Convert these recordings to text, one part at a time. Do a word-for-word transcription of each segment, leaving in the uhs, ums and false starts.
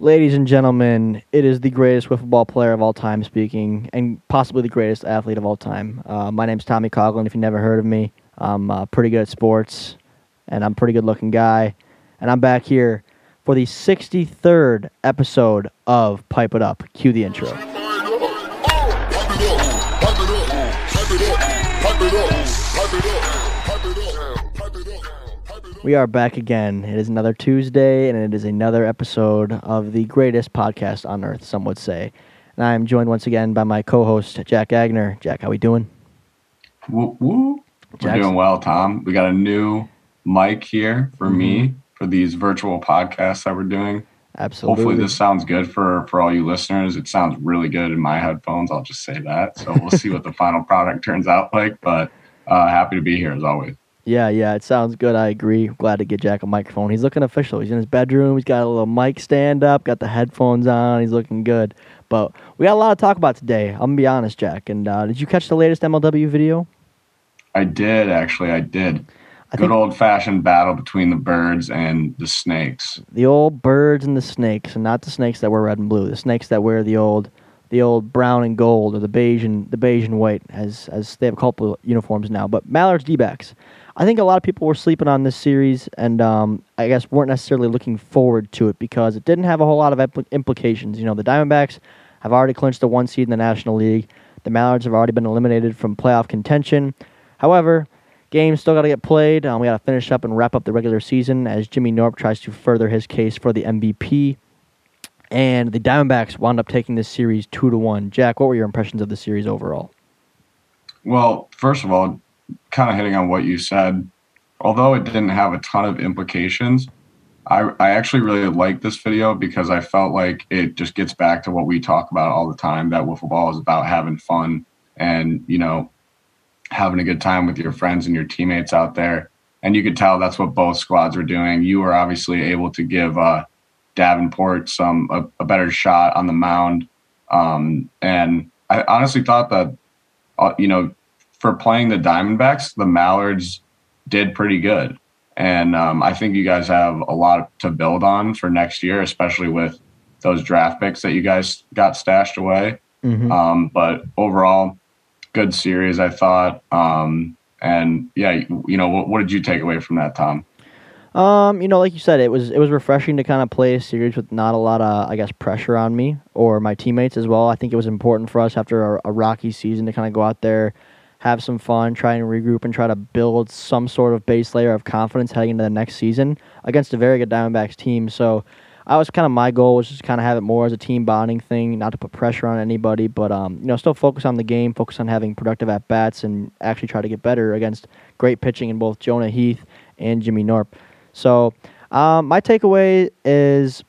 Ladies and gentlemen, it is the greatest wiffleball player of all time speaking, and possibly the greatest athlete of all time. Uh, my name's Tommy Coughlin, if you've never heard of me. I'm uh, pretty good at sports, and I'm a pretty good-looking guy. And I'm back here for the sixty-third episode of Pipe It Up. Cue the intro. Pipe it up, pipe it up, pipe it up, pipe it up, pipe it up, pipe it up, pipe it up. We are back again. It is another Tuesday, and it is another episode of the greatest podcast on earth, some would say. And I am joined once again by my co-host, Jack Agner. Jack, how we doing? Woo, woo. We're doing well, Tom. We got a new mic here for mm-hmm. me for these virtual podcasts that we're doing. Absolutely. Hopefully this sounds good for, for all you listeners. It sounds really good in my headphones. I'll just say that. So we'll see what the final product turns out like, but uh, happy to be here as always. Yeah, yeah, it sounds good. I agree. Glad to get Jack a microphone. He's looking official. He's in his bedroom. He's got a little mic stand up, got the headphones on. He's looking good. But we got a lot to talk about today. I'm going to be honest, Jack. And uh, did you catch the latest M L W video? I did, actually. I did. I good old-fashioned battle between the birds and the snakes. The old birds and the snakes, and not the snakes that wear red and blue. The snakes that wear the old the old brown and gold, or the beige and, the beige and white, as, as they have a couple uniforms now. But Mallards D-backs. I think a lot of people were sleeping on this series and um, I guess weren't necessarily looking forward to it because it didn't have a whole lot of impl- implications. You know, the Diamondbacks have already clinched the one seed in the National League. The Mallards have already been eliminated from playoff contention. However, games still got to get played. Um, we got to finish up and wrap up the regular season as Jimmy Norp tries to further his case for the M V P. And the Diamondbacks wound up taking this series two to one. Jack, what were your impressions of the series overall? Well, first of all, kind of hitting on what you said, although it didn't have a ton of implications, I, I actually really liked this video because I felt like it just gets back to what we talk about all the time, that wiffle ball is about having fun and, you know, having a good time with your friends and your teammates out there. And you could tell that's what both squads were doing. You were obviously able to give uh, Davenport some a, a better shot on the mound. Um, and I honestly thought that, uh, you know, for playing the Diamondbacks, the Mallards did pretty good. And um, I think you guys have a lot to build on for next year, especially with those draft picks that you guys got stashed away. Mm-hmm. Um, but overall, good series, I thought. Um, and, yeah, you know, what, what did you take away from that, Tom? Um, you know, like you said, it was it was refreshing to kind of play a series with not a lot of, I guess, pressure on me or my teammates as well. I think it was important for us after a, a rocky season to kind of go out there, have some fun, try and regroup, and try to build some sort of base layer of confidence heading into the next season against a very good Diamondbacks team. So I was kind of my goal was just kind of have it more as a team bonding thing, not to put pressure on anybody, but um, you know, still focus on the game, focus on having productive at-bats, and actually try to get better against great pitching in both Jonah Heath and Jimmy Norp. So um, my takeaway is,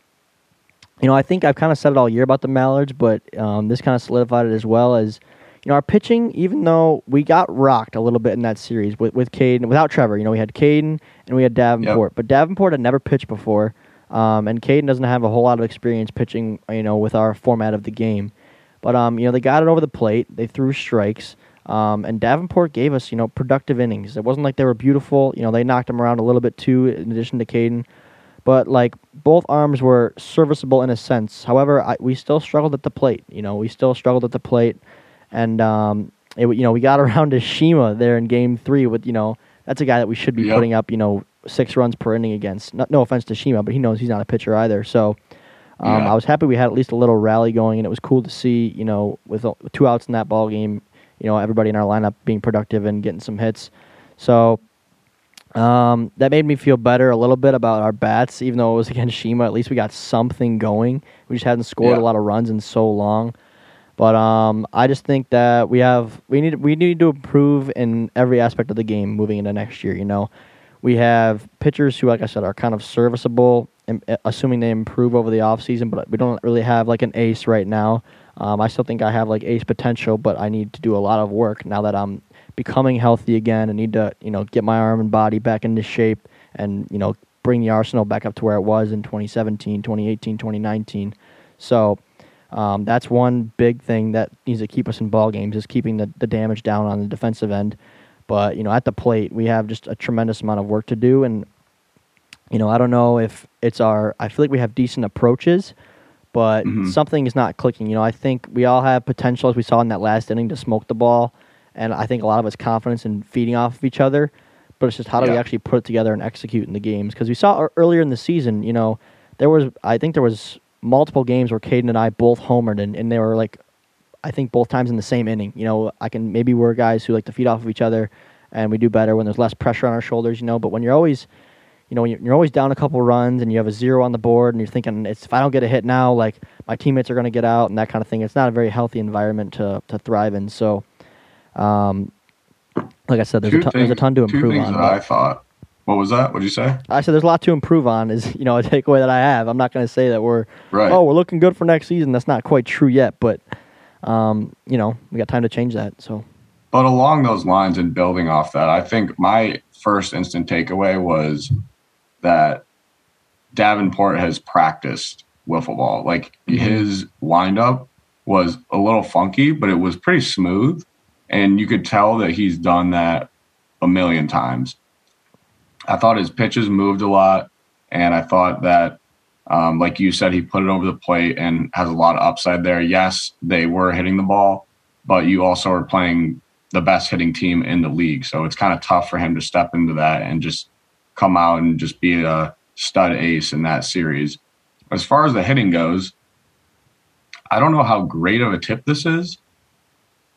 you know, I think I've kind of said it all year about the Mallards, but um, this kind of solidified it as well as, you know, our pitching, even though we got rocked a little bit in that series with, with Caden, without Trevor, you know, we had Caden and we had Davenport. Yep. But Davenport had never pitched before, um, and Caden doesn't have a whole lot of experience pitching, you know, with our format of the game. But, um, you know, they got it over the plate. They threw strikes, um, and Davenport gave us, you know, productive innings. It wasn't like they were beautiful. You know, they knocked them around a little bit too in addition to Caden. But, like, both arms were serviceable in a sense. However, I, we still struggled at the plate. You know, we still struggled at the plate. And, um, it, you know, we got around to Shima there in game three with, you know, that's a guy that we should be yep. putting up, you know, six runs per inning against. No, no offense to Shima, but he knows he's not a pitcher either. So um, yeah. I was happy we had at least a little rally going, and it was cool to see, you know, with uh, two outs in that ball game, you know, everybody in our lineup being productive and getting some hits. So um, that made me feel better a little bit about our bats, even though it was against Shima. At least we got something going. We just hadn't scored yeah. a lot of runs in so long. But um, I just think that we have we need we need to improve in every aspect of the game moving into next year. You know, we have pitchers who, like I said, are kind of serviceable, assuming they improve over the offseason. But we don't really have like an ace right now. Um, I still think I have like ace potential, but I need to do a lot of work now that I'm becoming healthy again. I need to you know get my arm and body back into shape and you know bring the arsenal back up to where it was in twenty seventeen, twenty eighteen, twenty nineteen. So. Um, that's one big thing that needs to keep us in ball games is keeping the, the damage down on the defensive end. But, you know, at the plate, we have just a tremendous amount of work to do. And, you know, I don't know if it's our – I feel like we have decent approaches, but mm-hmm. something is not clicking. You know, I think we all have potential, as we saw in that last inning, to smoke the ball, and I think a lot of it's confidence in feeding off of each other, but it's just how do yeah. we actually put it together and execute in the games? Because we saw earlier in the season, you know, there was, I think there was multiple games where Caden and I both homered, and, and they were like, I think both times in the same inning. You know, I can, maybe we're guys who like to feed off of each other, and we do better when there's less pressure on our shoulders, you know, but when you're always... You know, when you're always down a couple runs and you have a zero on the board and you're thinking, it's, if I don't get a hit now, like, my teammates are going to get out and that kind of thing. It's not a very healthy environment to to thrive in. So, um, like I said, there's, a ton, things, there's a ton to improve two on. That I thought. What was that? What did you say? I said there's a lot to improve on is, you know, a takeaway that I have. I'm not going to say that we're, right. oh, we're looking good for next season. That's not quite true yet. But, um, you know, we got time to change that. So, but along those lines and building off that, I think my first instant takeaway was that Davenport has practiced wiffle ball. Like, mm-hmm. his windup was a little funky, but it was pretty smooth. And you could tell that he's done that a million times. I thought his pitches moved a lot. And I thought that, um, like you said, he put it over the plate and has a lot of upside there. Yes, they were hitting the ball, but you also are playing the best hitting team in the league. So it's kind of tough for him to step into that and just come out and just be a stud ace in that series. As far as the hitting goes, I don't know how great of a tip this is,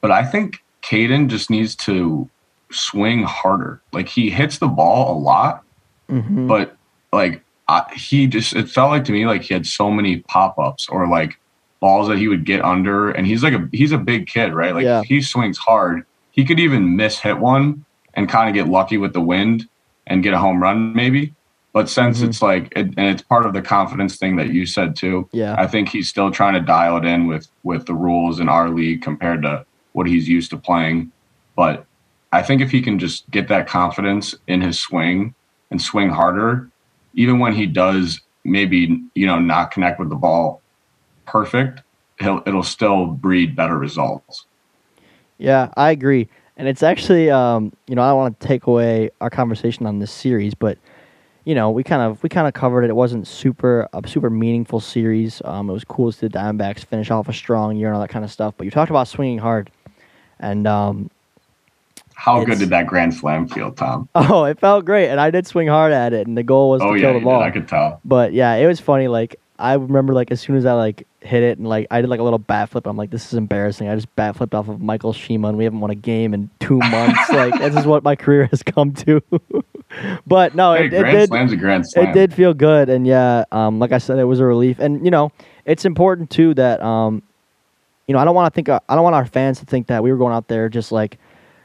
but I think Caden just needs to swing harder. Like, he hits the ball a lot, mm-hmm. but like I, he just, it felt like to me, like he had so many pop-ups or like balls that he would get under. And he's like a, he's a big kid, right? Like yeah. he swings hard. He could even miss hit one and kind of get lucky with the wind and get a home run maybe. But since mm-hmm. it's like, it, and it's part of the confidence thing that you said too. Yeah. I think he's still trying to dial it in with, with the rules in our league compared to what he's used to playing. But I think if he can just get that confidence in his swing and swing harder, even when he does maybe, you know, not connect with the ball perfect, he'll, it'll still breed better results. Yeah, I agree. And it's actually, um, you know, I don't want to take away our conversation on this series, but, you know, we kind of we kind of covered it. It wasn't super a super meaningful series. Um, it was cool to see the Diamondbacks finish off a strong year and all that kind of stuff. But you talked about swinging hard. And um, how good did that grand slam feel, Tom? Oh, it felt great. And I did swing hard at it. And the goal was oh, to yeah, kill the ball. Did. I could tell. But, yeah, it was funny. Like, I remember, like, as soon as I, like, hit it and, like, I did, like, a little bat flip. I'm like, this is embarrassing. I just bat flipped off of Michael Shima, and we haven't won a game in two months. Like, this is what my career has come to. But, no, hey, it, grand it did. Slam's a grand slam. It did feel good. And, yeah, um, like I said, it was a relief. And, you know, it's important, too, that, um, you know, I don't want to think, uh, I don't want our fans to think that we were going out there just, like,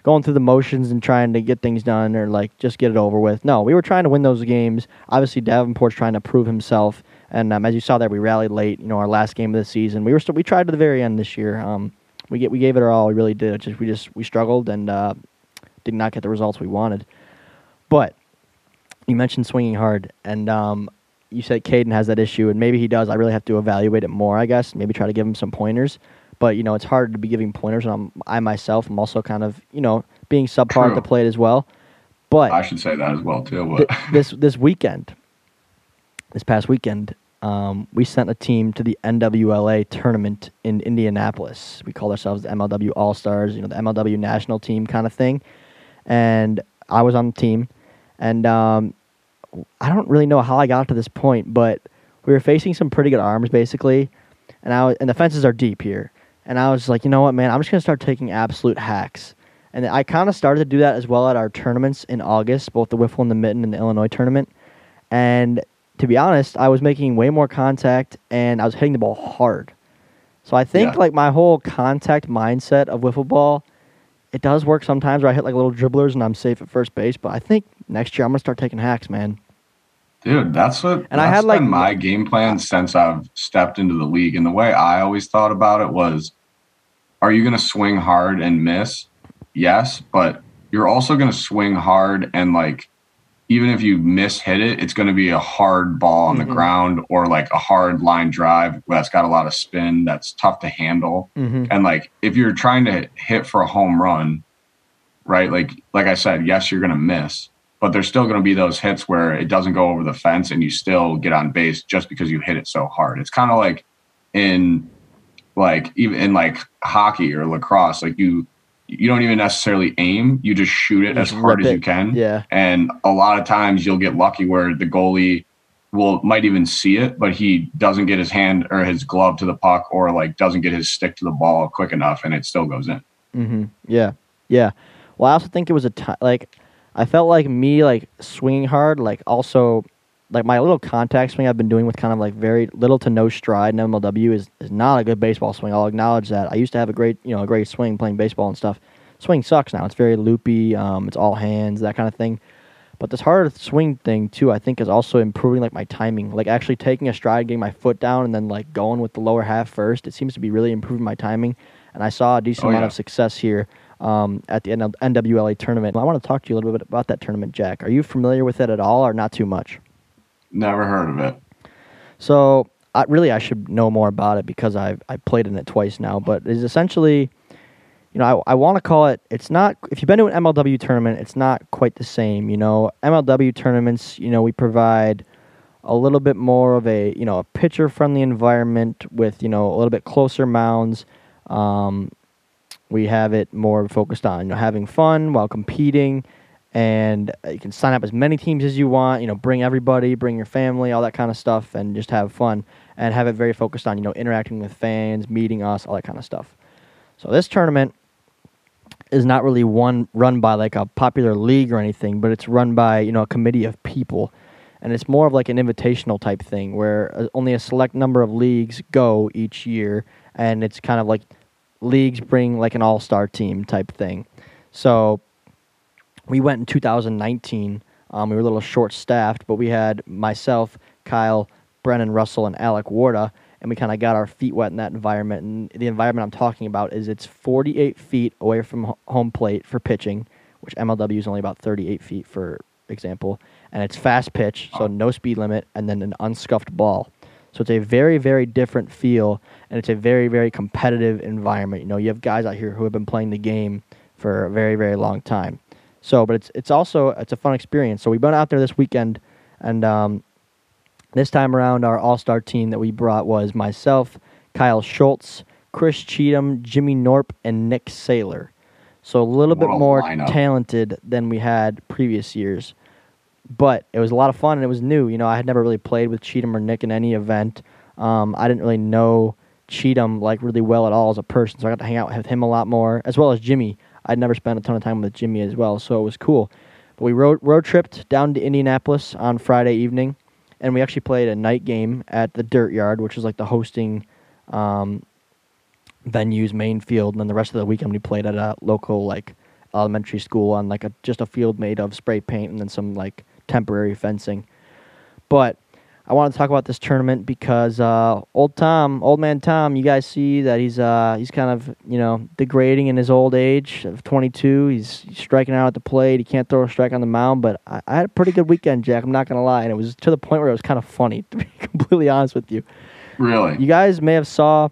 going through the motions and trying to get things done or, like, just get it over with. No, we were trying to win those games. Obviously, Davenport's trying to prove himself. And um, as you saw there, we rallied late. You know, our last game of the season, we were still, we tried to the very end this year. Um, we get we gave it our all. We really did. It's just we just we struggled and uh, did not get the results we wanted. But you mentioned swinging hard, and um, you said Caden has that issue, and maybe he does. I really have to evaluate it more, I guess. Maybe try to give him some pointers. But you know, it's hard to be giving pointers, and I'm, I myself am also kind of you know being subpar at the plate as well. But I should say that as well too. But th- this this weekend. This past weekend, um, we sent a team to the N W L A tournament in Indianapolis. We called ourselves the M L W All-Stars, you know, the M L W national team kind of thing. And I was on the team. And um, I don't really know how I got to this point, but we were facing some pretty good arms, basically. And I was, and the fences are deep here. And I was like, you know what, man, I'm just going to start taking absolute hacks. And I kind of started to do that as well at our tournaments in August, both the Wiffle and the Mitten and the Illinois tournament. And to be honest, I was making way more contact, and I was hitting the ball hard. So I think, yeah. like, my whole contact mindset of wiffle ball, it does work sometimes where I hit, like, little dribblers and I'm safe at first base. But I think next year I'm going to start taking hacks, man. Dude, that's what and that's I had, been like, my game plan since I've stepped into the league. And the way I always thought about it was, are you going to swing hard and miss? Yes, but you're also going to swing hard and, like, even if you mishit it, it's going to be a hard ball on the mm-hmm. ground or like a hard line drive that's got a lot of spin that's tough to handle. Mm-hmm. And like if you're trying to hit for a home run, right? Like like I said, yes, you're going to miss, but there's still going to be those hits where it doesn't go over the fence and you still get on base just because you hit it so hard. It's kind of like in like even in like hockey or lacrosse, like you you don't even necessarily aim, you just shoot it just as hard as it. you can. Yeah. And a lot of times you'll get lucky where the goalie will might even see it, but he doesn't get his hand or his glove to the puck, or like doesn't get his stick to the ball quick enough, and it still goes in. Mm-hmm. Yeah. Yeah. Well, I also think it was a t- like I felt like me like swinging hard, like also like my little contact swing I've been doing with kind of like very little to no stride in M L W is, is not a good baseball swing. I'll acknowledge that. I used to have a great, you know, a great swing playing baseball and stuff. Swing sucks now. It's very loopy. Um, it's all hands, that kind of thing. But this hard swing thing too, I think, is also improving like my timing. Like actually taking a stride, getting my foot down, and then like going with the lower half first. It seems to be really improving my timing. And I saw a decent oh, yeah. amount of success here um, at the N W L A tournament. I want to talk to you a little bit about that tournament, Jack. Are you familiar with it at all, or not too much? Never heard of it. So I, really, I should know more about it because I've I played in it twice now. But it's essentially, you know, I I want to call it. It's not, if you've been to an M L W tournament, it's not quite the same. You know, M L W tournaments, you know, we provide a little bit more of a, you know, a pitcher friendly environment with, you know, a little bit closer mounds. Um, we have it more focused on, you know, having fun while competing, and you can sign up as many teams as you want, you know, bring everybody, bring your family, all that kind of stuff, and just have fun, and have it very focused on, you know, interacting with fans, meeting us, all that kind of stuff. So this tournament is not really one run by like a popular league or anything, but it's run by, you know, a committee of people. And it's more of like an invitational type thing where only a select number of leagues go each year. And it's kind of like leagues bring like an all-star team type thing. So we went in two thousand nineteen. Um, we were a little short-staffed, but we had myself, Kyle, Brennan Russell, and Alec Warda, and we kind of got our feet wet in that environment. And the environment I'm talking about is it's forty-eight feet away from home plate for pitching, which M L W is only about thirty-eight feet, for example. And it's fast pitch, so no speed limit, and then an unscuffed ball. So it's a very, very different feel, and it's a very, very competitive environment. You know, you have guys out here who have been playing the game for a very, very long time. So, but it's it's also, it's a fun experience. So we went out there this weekend, and um, this time around, our all-star team that we brought was myself, Kyle Schultz, Chris Cheatham, Jimmy Norp, and Nick Sailor. So a little World bit more lineup. Talented than we had previous years. But it was a lot of fun, and it was new. You know, I had never really played with Cheatham or Nick in any event. Um, I didn't really know Cheatham, like, really well at all as a person, so I got to hang out with him a lot more, as well as Jimmy. I'd never spent a ton of time with Jimmy as well, so it was cool. But we road, road tripped down to Indianapolis on Friday evening, and we actually played a night game at the Dirt Yard, which is like the hosting um, venue's main field. And then the rest of the weekend we played at a local, like, elementary school on, like, a just a field made of spray paint and then some, like, temporary fencing. But I want to talk about this tournament because uh, old Tom, old man Tom, you guys see that he's uh, he's kind of, you know, degrading in his old age of twenty-two. He's, he's striking out at the plate. He can't throw a strike on the mound. But I, I had a pretty good weekend, Jack. I'm not going to lie. And it was to the point where it was kind of funny, to be completely honest with you. Really? You guys may have saw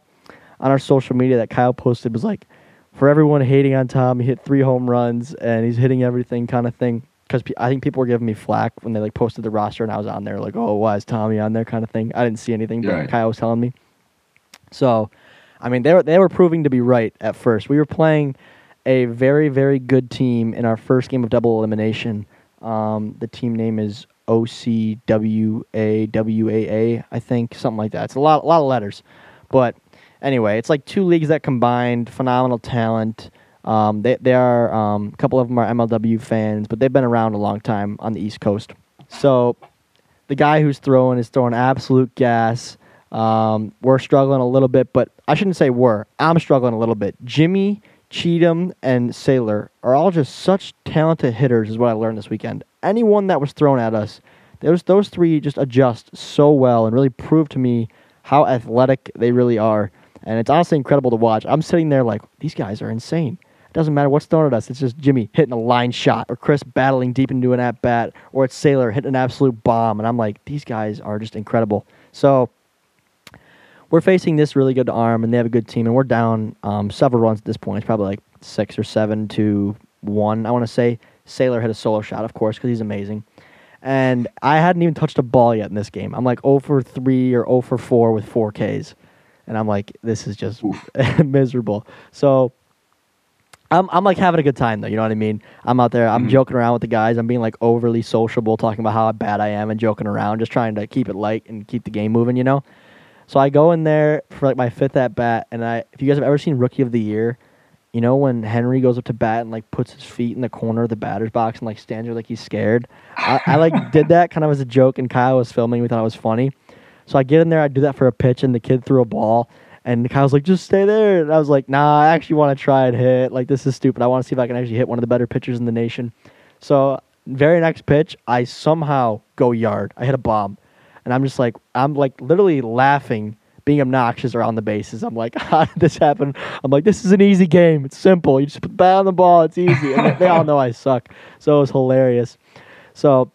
on our social media that Kyle posted was like, for everyone hating on Tom, he hit three home runs and he's hitting everything kind of thing. Because I think people were giving me flack when they, like, posted the roster and I was on there, like, oh, why is Tommy on there kind of thing. I didn't see anything, but right. Kyle was telling me. So, I mean, they were they were proving to be right at first. We were playing a very, very good team in our first game of double elimination. Um, the team name is O C W A W A A, I think, something like that. It's a lot, a lot of letters. But anyway, it's like two leagues that combined, phenomenal talent. Um, they they are um, a couple of them are M L W fans, but they've been around a long time on the East Coast. So the guy who's throwing is throwing absolute gas. Um, we're struggling a little bit, but I shouldn't say we're. I'm struggling a little bit. Jimmy, Cheatham, and Sailor are all just such talented hitters, is what I learned this weekend. Anyone that was thrown at us, those those three just adjust so well and really prove to me how athletic they really are. And it's honestly incredible to watch. I'm sitting there like, these guys are insane. Doesn't matter what's thrown at us. It's just Jimmy hitting a line shot, or Chris battling deep into an at-bat, or it's Sailor hitting an absolute bomb. And I'm like, these guys are just incredible. So we're facing this really good arm, and they have a good team, and we're down um, several runs at this point. It's probably like six or seven to one, I want to say. Sailor hit a solo shot, of course, because he's amazing. And I hadn't even touched a ball yet in this game. I'm like oh for three or oh for four with four Ks. And I'm like, this is just miserable. So I'm I'm like having a good time though, you know what I mean? I'm out there, I'm mm-hmm. joking around with the guys, I'm being like overly sociable, talking about how bad I am and joking around, just trying to keep it light and keep the game moving, you know? So I go in there for like my fifth at bat, and I if you guys have ever seen Rookie of the Year, you know when Henry goes up to bat and like puts his feet in the corner of the batter's box and like stands there like he's scared. I, I like did that kind of as a joke, and Kyle was filming, we thought it was funny. So I get in there, I do that for a pitch, and the kid threw a ball. And Kyle's like, just stay there. And I was like, nah, I actually want to try and hit. Like, this is stupid. I want to see if I can actually hit one of the better pitchers in the nation. So, very next pitch, I somehow go yard. I hit a bomb. And I'm just like, I'm like literally laughing, being obnoxious around the bases. I'm like, how did this happen? I'm like, this is an easy game. It's simple. You just put the bat on the ball. It's easy. And they all know I suck. So, it was hilarious. So,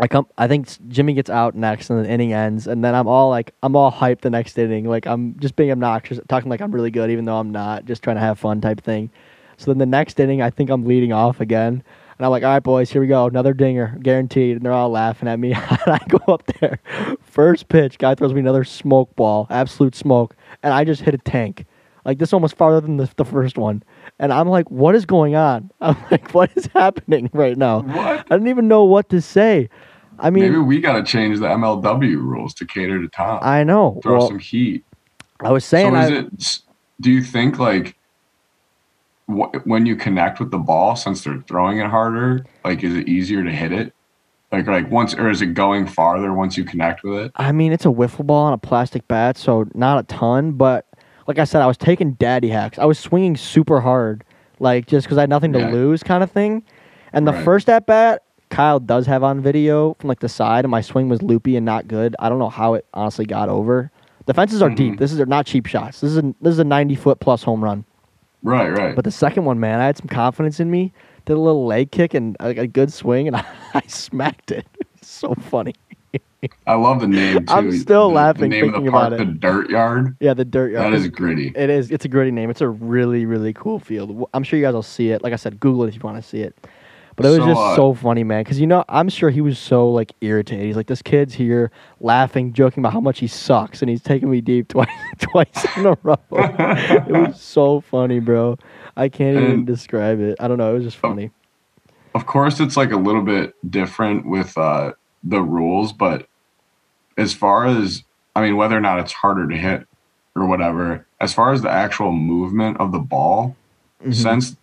I come. I think Jimmy gets out next, and the inning ends, and then I'm all like, I'm all hyped the next inning. Like I'm just being obnoxious, talking like I'm really good, even though I'm not. Just trying to have fun type thing. So then the next inning, I think I'm leading off again, and I'm like, all right, boys, here we go, another dinger, guaranteed. And they're all laughing at me. And I go up there, first pitch, guy throws me another smoke ball, absolute smoke, and I just hit a tank. Like this one was farther than the, the first one. And I'm like, what is going on? I'm like, what is happening right now? What? I don't even know what to say. I mean, maybe we got to change the M L W rules to cater to Tom. I know. Throw well, some heat. I was saying, so I, is it, do you think like wh- when you connect with the ball, since they're throwing it harder, like is it easier to hit it? Like, like once, or is it going farther once you connect with it? I mean, it's a wiffle ball on a plastic bat, so not a ton, but. Like I said, I was taking daddy hacks. I was swinging super hard, like just because I had nothing to yeah. lose kind of thing. And the right. first at bat, Kyle does have on video from like the side, and my swing was loopy and not good. I don't know how it honestly got over. The fences are mm-hmm. deep. This is not cheap shots. This is a, this is a ninety-foot plus home run. Right, right. But the second one, man, I had some confidence in me. Did a little leg kick and like, a good swing, and I, I smacked it. It's so funny. I love the name, too. I'm still the, laughing the name thinking of the park, about it. The Dirt Yard? Yeah, the Dirt Yard. That is gritty. It is. It's a gritty name. It's a really, really cool field. I'm sure you guys will see it. Like I said, Google it if you want to see it. But it was so, just uh, so funny, man. Because, you know, I'm sure he was so, like, irritated. He's like, this kid's here laughing, joking about how much he sucks, and he's taking me deep twice twice in a row. It was so funny, bro. I can't and, even describe it. I don't know. It was just funny. Of course, it's, like, a little bit different with uh, – the rules, but as far as I mean, whether or not it's harder to hit or whatever, as far as the actual movement of the ball, mm-hmm. since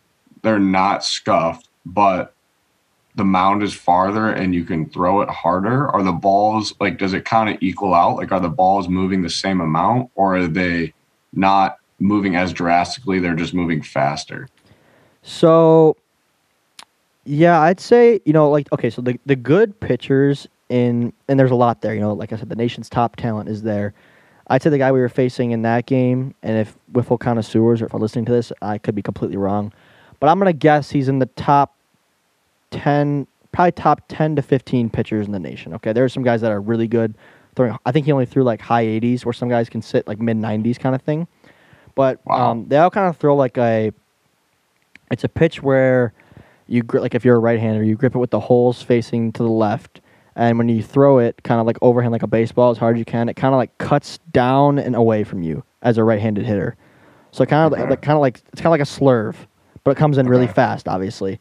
they're not scuffed, but the mound is farther and you can throw it harder, are the balls like, does it kind of equal out? Like, are the balls moving the same amount, or are they not moving as drastically? They're just moving faster. So. Yeah, I'd say, you know, like, okay, so the, the good pitchers in, and there's a lot there, you know, like I said, the nation's top talent is there. I'd say the guy we were facing in that game, and if Wiffle connoisseurs or if I'm listening to this, I could be completely wrong, but I'm going to guess he's in the top ten, probably top ten to fifteen pitchers in the nation, okay? There are some guys that are really good throwing, I think he only threw like high eighties, where some guys can sit like mid nineties kind of thing, but wow. um, they all kind of throw like a, it's a pitch where, you grip, like if you're a right-hander, you grip it with the holes facing to the left, and when you throw it kind of like overhand like a baseball as hard as you can, it kind of like cuts down and away from you as a right-handed hitter. So it kind of okay. like kind of like it's kind of like a slurve, but it comes in okay. really fast, obviously.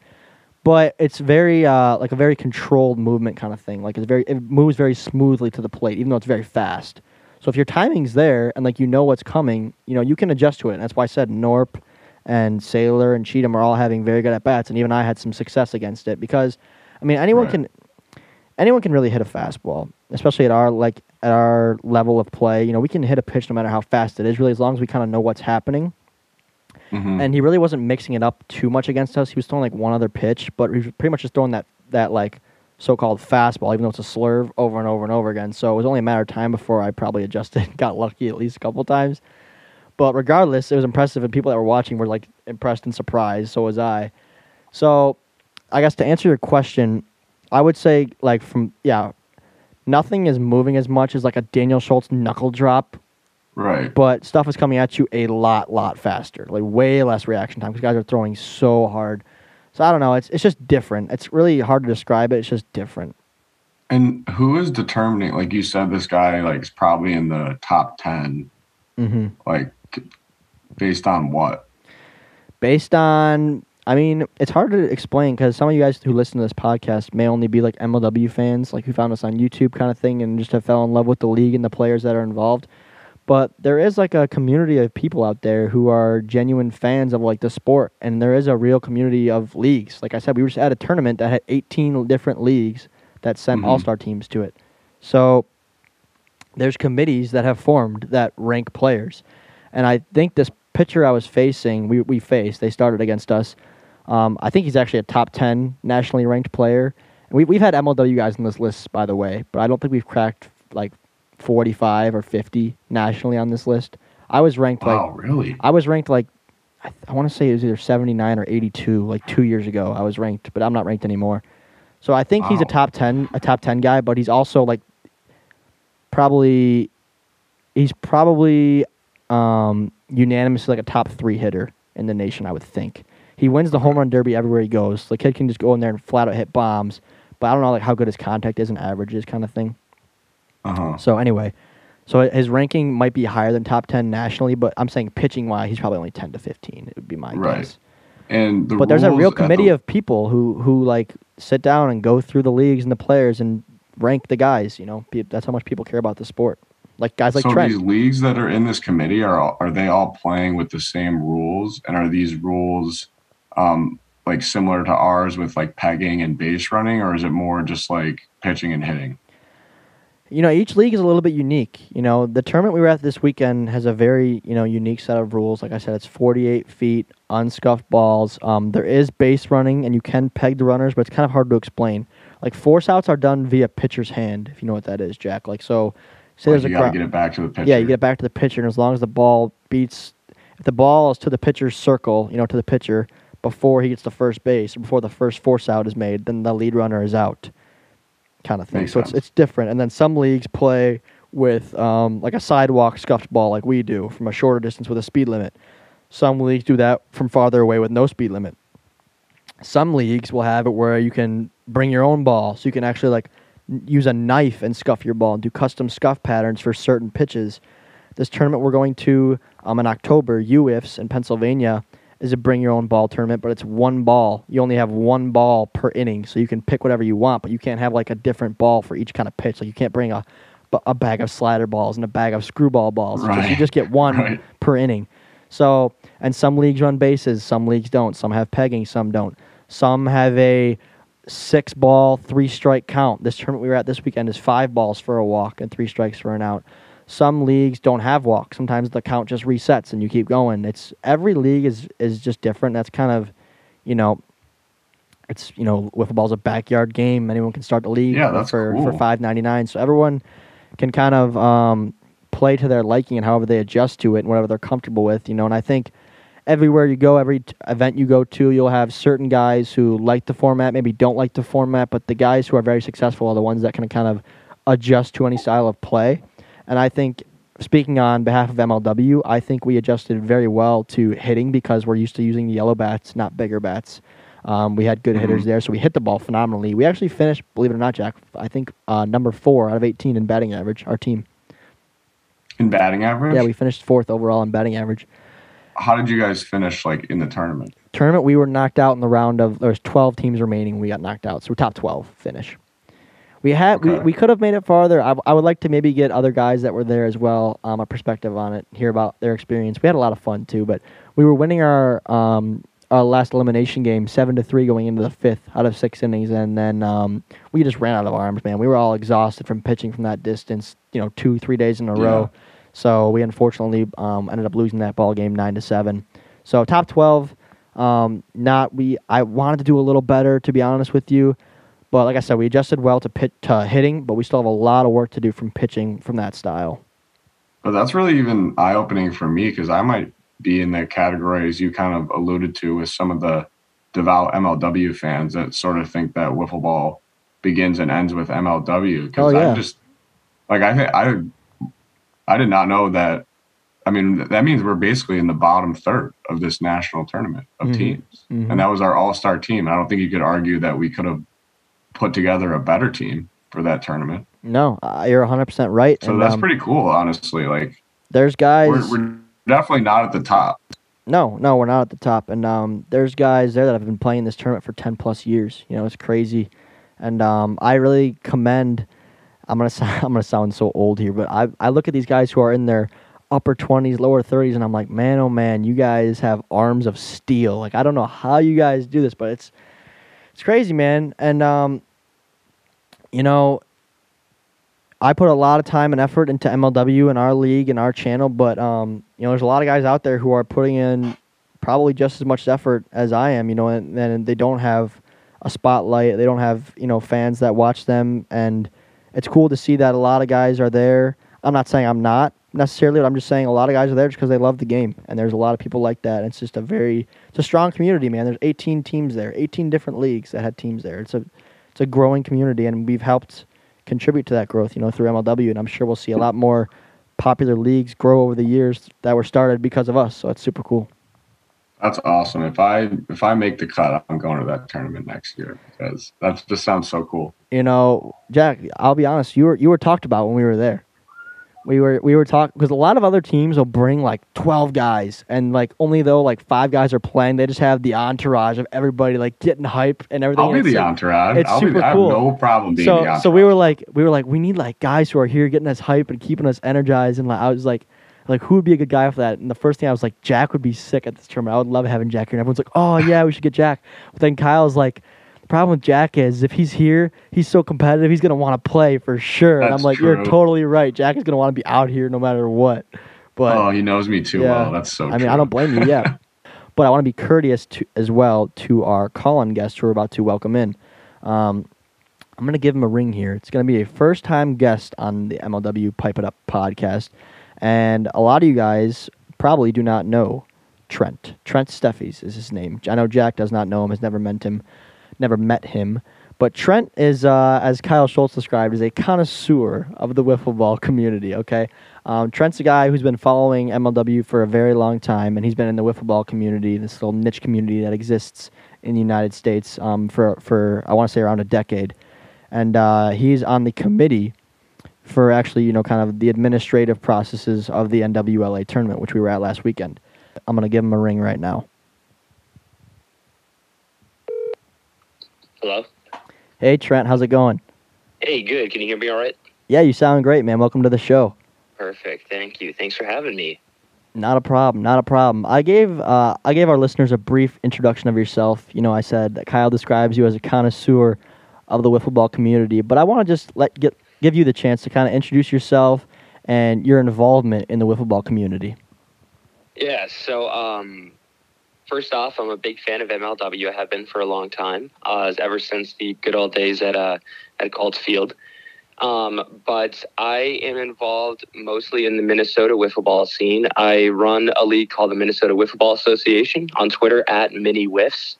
But it's very uh, like a very controlled movement kind of thing. Like it's very it moves very smoothly to the plate, even though it's very fast. So if your timing's there and like you know what's coming, you know you can adjust to it. And that's why I said Norp and Sailor and Cheatham are all having very good at-bats, and even I had some success against it because, I mean, anyone right. can anyone can really hit a fastball, especially at our like at our level of play. You know, we can hit a pitch no matter how fast it is, really, as long as we kind of know what's happening. Mm-hmm. And he really wasn't mixing it up too much against us. He was throwing, like, one other pitch, but he was pretty much just throwing that, that like, so-called fastball, even though it's a slurve, over and over and over again. So it was only a matter of time before I probably adjusted, got lucky at least a couple times. But regardless, it was impressive, and people that were watching were, like, impressed and surprised. So was I. So I guess to answer your question, I would say, like, from, yeah, nothing is moving as much as, like, a Daniel Schultz knuckle drop. Right. But stuff is coming at you a lot, lot faster. Like, way less reaction time because guys are throwing so hard. So I don't know. It's, it's just different. It's really hard to describe it. It's just different. And who is determining, like you said, this guy, like, is probably in the top ten Mm-hmm. Like, based on what? Based on, I mean, it's hard to explain because some of you guys who listen to this podcast may only be like M L W fans, like who found us on YouTube kind of thing and just have fell in love with the league and the players that are involved. But there is like a community of people out there who are genuine fans of like the sport, and there is a real community of leagues. Like I said, we were just at a tournament that had eighteen different leagues that sent mm-hmm. all-star teams to it. So there's committees that have formed that rank players. And I think this pitcher I was facing, we, we faced, they started against us. Um, I think he's actually a top ten nationally ranked player. And we, we've had M L W guys on this list, by the way, but I don't think we've cracked like forty-five or fifty nationally on this list. I was ranked wow, like really? I was ranked like I, I want to say it was either seventy-nine or eighty-two like two years ago. I was ranked, but I'm not ranked anymore. So I think wow. he's a top ten, a top ten guy, but he's also like probably he's probably um, unanimously like a top three hitter in the nation, I would think. He wins the home run derby everywhere he goes. The kid can just go in there and flat out hit bombs, but I don't know like how good his contact is and averages kind of thing. Uh-huh. So anyway, so his ranking might be higher than top ten nationally, but I'm saying pitching-wise, he's probably only ten to fifteen. It would be my right. guess. And the but there's a real committee the... of people who, who, like, sit down and go through the leagues and the players and rank the guys, you know? That's how much people care about the sport. Like, guys like so Trent. So these leagues that are in this committee, are all, are they all playing with the same rules? And are these rules, um, like, similar to ours with, like, pegging and base running? Or is it more just, like, pitching and hitting? You know, each league is a little bit unique. You know, the tournament we were at this weekend has a very, you know, unique set of rules. Like I said, it's forty-eight feet, unscuffed balls. Um, there is base running, and you can peg the runners, but it's kind of hard to explain. Like, force outs are done via pitcher's hand, if you know what that is, Jack. Like, so, say like there's you a you got to get it back to the pitcher. Yeah, you get it back to the pitcher, and as long as the ball beats, if the ball is to the pitcher's circle, you know, to the pitcher, before he gets to first base, or before the first force out is made, then the lead runner is out. Kind of thing. Makes so sense. it's it's different. And then some leagues play with um like a sidewalk scuffed ball like we do from a shorter distance with a speed limit. Some leagues do that from farther away with no speed limit. Some leagues will have it where you can bring your own ball, so you can actually like use a knife and scuff your ball and do custom scuff patterns for certain pitches. This tournament we're going to um in October, U I Fs in Pennsylvania, is a bring your own ball tournament, but it's one ball. You only have one ball per inning, so you can pick whatever you want, but you can't have like a different ball for each kind of pitch. Like you can't bring a a bag of slider balls and a bag of screwball balls. Right. Just, you just get one right. per inning. So, and some leagues run bases, some leagues don't. Some have pegging, some don't. Some have a six ball, three strike count. This tournament we were at this weekend is five balls for a walk and three strikes for an out. Some leagues don't have walks. Sometimes the count just resets and you keep going. It's every league is, is just different. That's kind of, you know, it's, you know, wiffle ball's a backyard game. Anyone can start the league yeah, that's for, cool. for five ninety-nine. So everyone can kind of um, play to their liking and however they adjust to it and whatever they're comfortable with, you know. And I think everywhere you go, every t- event you go to, you'll have certain guys who like the format, maybe don't like the format, but the guys who are very successful are the ones that can kind of adjust to any style of play. And I think, speaking on behalf of M L W, I think we adjusted very well to hitting because we're used to using the yellow bats, not bigger bats. Um, we had good hitters there, so we hit the ball phenomenally. We actually finished, believe it or not, Jack, I think uh, number four out of eighteen in batting average, our team. In batting average? Yeah, we finished fourth overall in batting average. How did you guys finish like in the tournament? Tournament, we were knocked out in the round of, there was twelve teams remaining, we got knocked out, so we're top twelve finish. We had okay. we, we could have made it farther. I, I would like to maybe get other guys that were there as well, um, a perspective on it, hear about their experience. We had a lot of fun too, but we were winning our um, our last elimination game seven to three going into the fifth out of six innings, and then um, we just ran out of arms, man. We were all exhausted from pitching from that distance, you know, two three days in a yeah. row. So we unfortunately um, ended up losing that ball game nine to seven. So top twelve, um, not we. I wanted to do a little better, to be honest with you. But like I said, we adjusted well to pit to hitting, but we still have a lot of work to do from pitching from that style. But that's really even eye-opening for me because I might be in the category, as you kind of alluded to, with some of the devout M L W fans that sort of think that wiffle ball begins and ends with M L W. Because oh, yeah. I just like I I I did not know that. I mean, that means we're basically in the bottom third of this national tournament of mm-hmm. teams, mm-hmm. and that was our all-star team. I don't think you could argue that we could have put together a better team for that tournament. No, uh, you're one hundred percent right. So and, that's um, pretty cool, honestly. Like there's guys. We're, we're definitely not at the top. No, no, we're not at the top. And um, there's guys there that have been playing this tournament for ten plus years. You know, it's crazy. And um, I really commend. I'm gonna I'm gonna sound so old here, but I I look at these guys who are in their upper twenties, lower thirties, and I'm like, man, oh man, you guys have arms of steel. Like, I don't know how you guys do this, but it's it's crazy, man. And um, you know, I put a lot of time and effort into M L W and our league and our channel, but um, you know, there's a lot of guys out there who are putting in probably just as much effort as I am, you know, and, and they don't have a spotlight. They don't have, you know, fans that watch them, and it's cool to see that a lot of guys are there. I'm not saying I'm not necessarily, but I'm just saying a lot of guys are there just because they love the game, and there's a lot of people like that. It's just a very, it's a strong community, man. There's eighteen teams there, eighteen different leagues that had teams there. It's a, it's a growing community, and we've helped contribute to that growth, you know, through M L W, and I'm sure we'll see a lot more popular leagues grow over the years that were started because of us. So it's super cool. That's awesome. If I if I make the cut, I'm going to that tournament next year because that just sounds so cool. You know, Jack, I'll be honest. You were you were talked about when we were there. We were we were talking because a lot of other teams will bring like twelve guys, and like only though like five guys are playing, they just have the entourage of everybody like getting hype and everything. I'll be the entourage. It's super cool. I have no problem being the entourage. So we were like we were like we need like guys who are here getting us hype and keeping us energized, and like I was like. Like, who would be a good guy for that? And the first thing I was like, Jack would be sick at this tournament. I would love having Jack here. And everyone's like, oh, yeah, we should get Jack. But then Kyle's like, the problem with Jack is if he's here, he's so competitive, he's going to want to play for sure. That's and I'm like, true. You're totally right. Jack is going to want to be out here no matter what. But oh, he knows me too yeah, well. That's so I true. I mean, I don't blame you, yeah. But I want to be courteous to, as well to our call-in guests who we're about to welcome in. Um, I'm going to give him a ring here. It's going to be a first-time guest on the M L W Pipe It Up podcast. And a lot of you guys probably do not know Trent. Trent Steffes is his name. I know Jack does not know him, has never met him, never met him. But Trent is, uh, as Kyle Schultz described, is a connoisseur of the wiffle ball community, okay? Um, Trent's a guy who's been following M L W for a very long time, and he's been in the wiffle ball community, this little niche community that exists in the United States um, for, for, I want to say, around a decade. And uh, he's on the committee for actually, you know, kind of the administrative processes of the N W L A tournament, which we were at last weekend. I'm going to give him a ring right now. Hello? Hey, Trent, how's it going? Hey, good. Can you hear me all right? Yeah, you sound great, man. Welcome to the show. Perfect. Thank you. Thanks for having me. Not a problem. Not a problem. I gave uh, I gave our listeners a brief introduction of yourself. You know, I said that Kyle describes you as a connoisseur of the wiffle ball community, but I want to just let get... give you the chance to kind of introduce yourself and your involvement in the wiffle ball community. Yeah, so um, first off, I'm a big fan of M L W. I have been for a long time, uh, ever since the good old days at uh, at Colts Field. Um, but I am involved mostly in the Minnesota wiffle ball scene. I run a league called the Minnesota Wiffleball Association on Twitter at Mini Wiffs.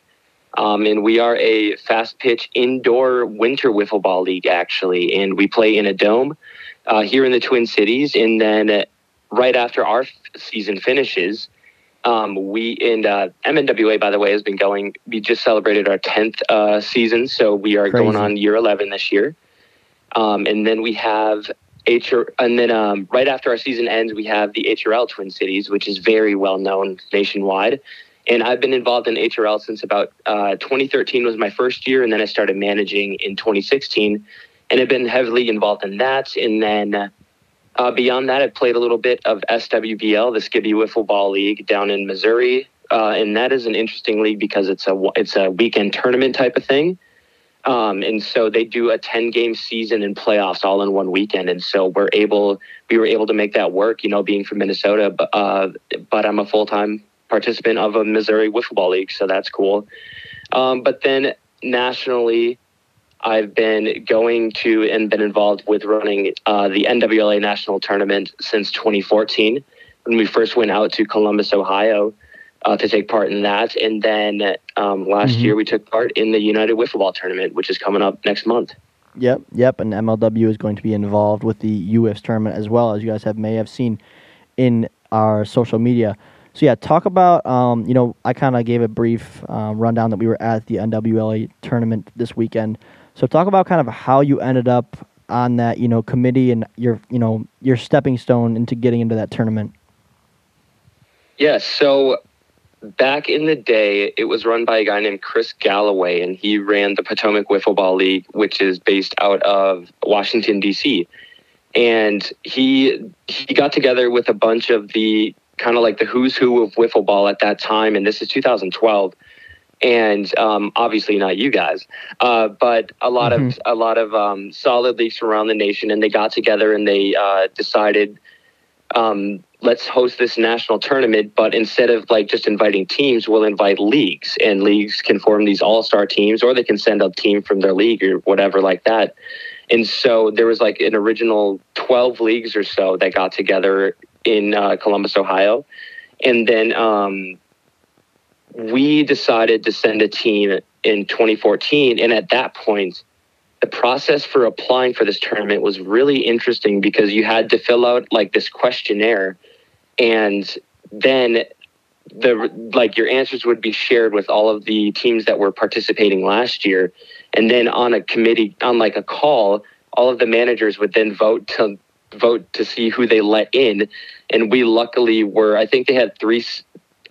Um, and we are a fast pitch indoor winter wiffle ball league, actually. And we play in a dome uh, here in the Twin Cities. And then uh, right after our f- season finishes, um, we and uh, M N W A, by the way, has been going. We just celebrated our tenth uh, season. So we are Crazy. Going on year eleven this year. Um, and then we have H R, and then um, right after our season ends, we have the H R L Twin Cities, which is very well known nationwide. And I've been involved in H R L since about uh, twenty thirteen was my first year, and then I started managing in twenty sixteen, and I've been heavily involved in that. And then uh, beyond that, I played a little bit of S W B L, the Skibby Wiffle Ball League down in Missouri, uh, and that is an interesting league because it's a it's a weekend tournament type of thing, um, and so they do a ten game season and playoffs all in one weekend, and so we're able we were able to make that work, you know, being from Minnesota, but uh, but I'm a full time participant of a Missouri wiffle ball league, so that's cool. Um, but then nationally, I've been going to and been involved with running uh, the N W L A National Tournament since twenty fourteen, when we first went out to Columbus, Ohio, uh, to take part in that. And then um, last mm-hmm. year, we took part in the United Wiffle Ball Tournament, which is coming up next month. Yep, yep, and M L W is going to be involved with the U F tournament as well, as you guys have may have seen in our social media. So, yeah, talk about, um, you know, I kind of gave a brief uh, rundown that we were at the N W L A tournament this weekend. So talk about kind of how you ended up on that, you know, committee and your, you know, your stepping stone into getting into that tournament? Yeah, so back in the day, it was run by a guy named Chris Galloway, and he ran the Potomac Wiffleball League, which is based out of Washington, D C And he he got together with a bunch of the kind of like the who's who of wiffleball at that time, and this is two thousand twelve. And um, obviously not you guys, uh, but a lot mm-hmm. of a lot of um, solid leagues around the nation, and they got together and they uh, decided, um, let's host this national tournament. But instead of like just inviting teams, we'll invite leagues, and leagues can form these all-star teams, or they can send a team from their league or whatever like that. And so there was like an original twelve leagues or so that got together in uh, Columbus, Ohio, and then. Um, We decided to send a team in twenty fourteen, and at that point, the process for applying for this tournament was really interesting because you had to fill out like this questionnaire, and then the like your answers would be shared with all of the teams that were participating last year, and then on a committee, on like a call, all of the managers would then vote to vote to see who they let in, and we luckily were. I think they had three.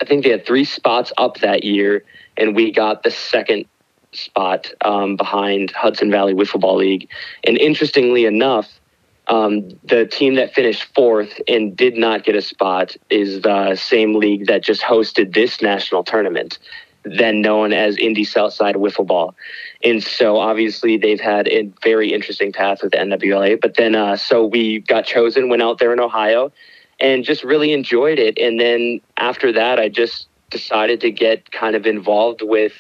I think they had three spots up that year, and we got the second spot um, behind Hudson Valley Wiffleball League. And interestingly enough, um, the team that finished fourth and did not get a spot is the same league that just hosted this national tournament, then known as Indy Southside Wiffleball. And so obviously they've had a very interesting path with the N W L A. But then uh, so we got chosen, went out there in Ohio, and just really enjoyed it. And then after that, I just decided to get kind of involved with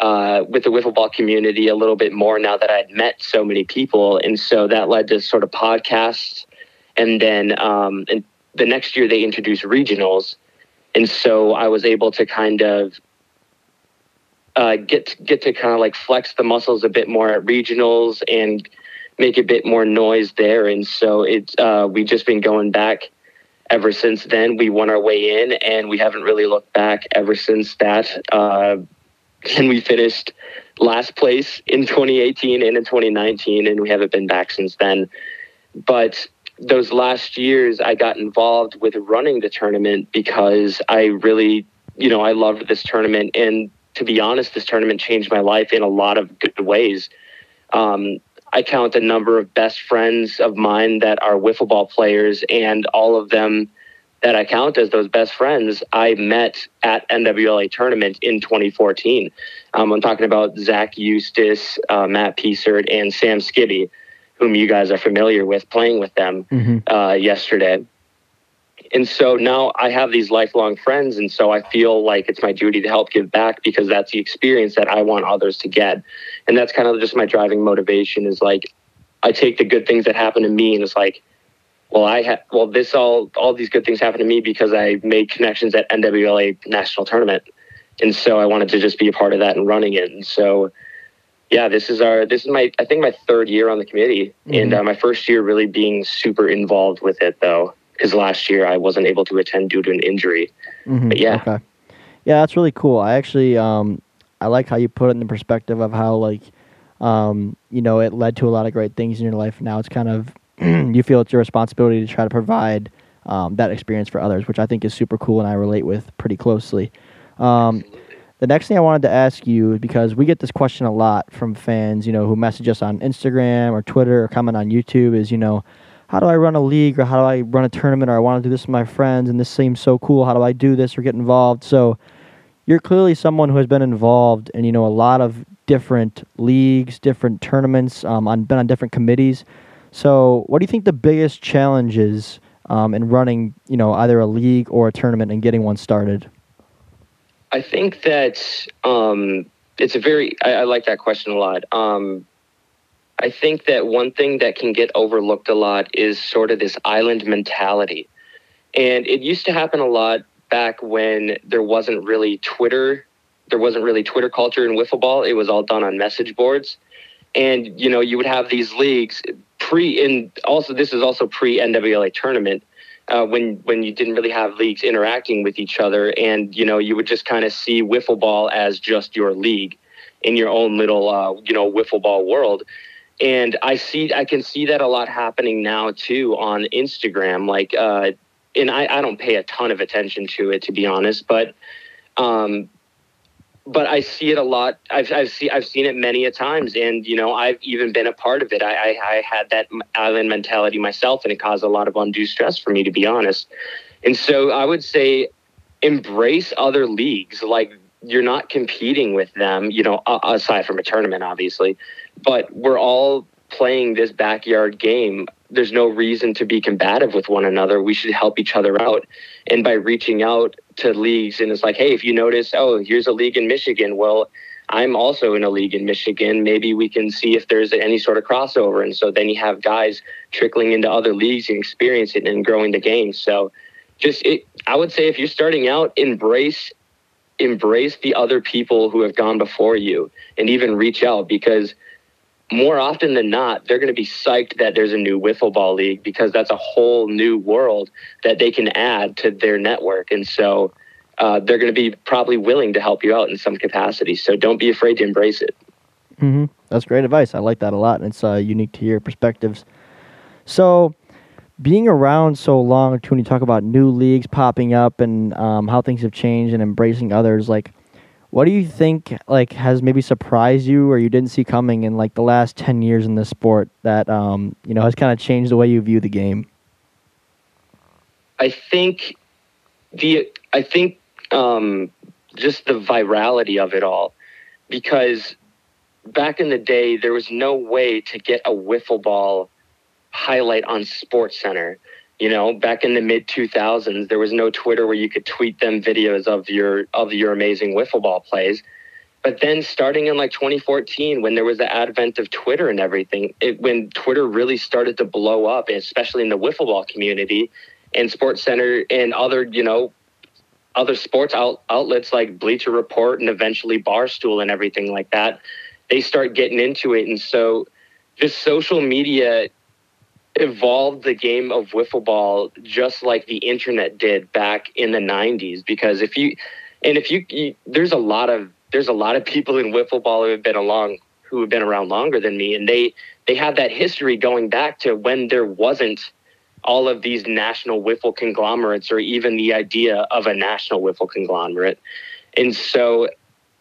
uh, with the wiffleball community a little bit more now that I had met so many people. And so that led to sort of podcasts. And then um, and the next year they introduced regionals. And so I was able to kind of uh, get to, get to kind of like flex the muscles a bit more at regionals and make a bit more noise there. And so it's uh, we've just been going back ever since then. We won our way in, and we haven't really looked back ever since that. Uh, and we finished last place in twenty eighteen and in twenty nineteen, and we haven't been back since then. But those last years, I got involved with running the tournament because I really, you know, I loved this tournament. And to be honest, this tournament changed my life in a lot of good ways. Um, I count a number of best friends of mine that are wiffleball players, and all of them that I count as those best friends I met at N W L A tournament in twenty fourteen. Um, I'm talking about Zach Eustace, uh, Matt Piesert, and Sam Skitty, whom you guys are familiar with, playing with them mm-hmm. uh, yesterday. And so now I have these lifelong friends, and so I feel like it's my duty to help give back because that's the experience that I want others to get. And that's kind of just my driving motivation is like, I take the good things that happen to me, and it's like, well, I ha- well, this all, all these good things happen to me because I made connections at N W L A National Tournament. And so I wanted to just be a part of that and running it. And so, yeah, this is our, this is my, I think my third year on the committee mm-hmm. and uh, my first year really being super involved with it though. Because last year I wasn't able to attend due to an injury. Mm-hmm. But yeah. Okay. Yeah, that's really cool. I actually, um, I like how you put it in the perspective of how, like, um, you know, it led to a lot of great things in your life. Now it's kind of, you feel it's your responsibility to try to provide um, that experience for others, which I think is super cool and I relate with pretty closely. Um, the next thing I wanted to ask you, because we get this question a lot from fans, you know, who message us on Instagram or Twitter or comment on YouTube is, you know, how do I run a league, or how do I run a tournament, or I want to do this with my friends, and this seems so cool. How do I do this or get involved? So you're clearly someone who has been involved in, you know, a lot of different leagues, different tournaments, um, on, been on different committees. So what do you think the biggest challenge is um, in running, you know, either a league or a tournament and getting one started? I think that um, it's a very, I, I like that question a lot. Um I think that one thing that can get overlooked a lot is sort of this island mentality. And it used to happen a lot back when there wasn't really Twitter. There wasn't really Twitter culture in wiffleball. It was all done on message boards. And, you know, you would have these leagues pre and also this is also pre N W L A tournament uh, when when you didn't really have leagues interacting with each other. And, you know, you would just kind of see wiffleball as just your league in your own little, uh, you know, wiffleball world. And I see, I can see that a lot happening now too on Instagram. Like, uh, and I, I don't pay a ton of attention to it, to be honest, but, um, but I see it a lot. I've, I've seen, I've seen it many a times, and, you know, I've even been a part of it. I, I, I had that island mentality myself, and it caused a lot of undue stress for me, to be honest. And so I would say embrace other leagues. Like, you're not competing with them, you know, aside from a tournament, obviously, but we're all playing this backyard game. There's no reason to be combative with one another. We should help each other out. And by reaching out to leagues, and it's like, hey, if you notice, oh, here's a league in Michigan. Well, I'm also in a league in Michigan. Maybe we can see if there's any sort of crossover. And so then you have guys trickling into other leagues and experiencing and growing the game. So just, it, I would say if you're starting out, embrace embrace the other people who have gone before you, and even reach out, because more often than not, they're going to be psyched that there's a new wiffle ball league, because that's a whole new world that they can add to their network. And so uh, they're going to be probably willing to help you out in some capacity. So don't be afraid to embrace it. Mm-hmm. That's great advice. I like that a lot. And it's uh, unique to your perspectives. So being around so long, when you talk about new leagues popping up and um, how things have changed and embracing others, like, what do you think, like, has maybe surprised you or you didn't see coming in, like, the last ten years in this sport that, um, you know, has kind of changed the way you view the game? I think the, I think um, just the virality of it all, because back in the day, there was no way to get a wiffle ball highlight on SportsCenter. You know, back in the mid two thousands, there was no Twitter where you could tweet them videos of your of your amazing wiffle ball plays. But then starting in like twenty fourteen, when there was the advent of Twitter and everything, it, when Twitter really started to blow up, especially in the wiffle ball community, and SportsCenter and other, you know, other sports out, outlets like Bleacher Report and eventually Barstool and everything like that, they start getting into it. And so just social media evolved the game of wiffle ball just like the internet did back in the nineties, because if you and if you, you there's a lot of there's a lot of people in wiffle ball who have been along who have been around longer than me, and they they have that history going back to when there wasn't all of these national wiffle conglomerates or even the idea of a national wiffle conglomerate. And so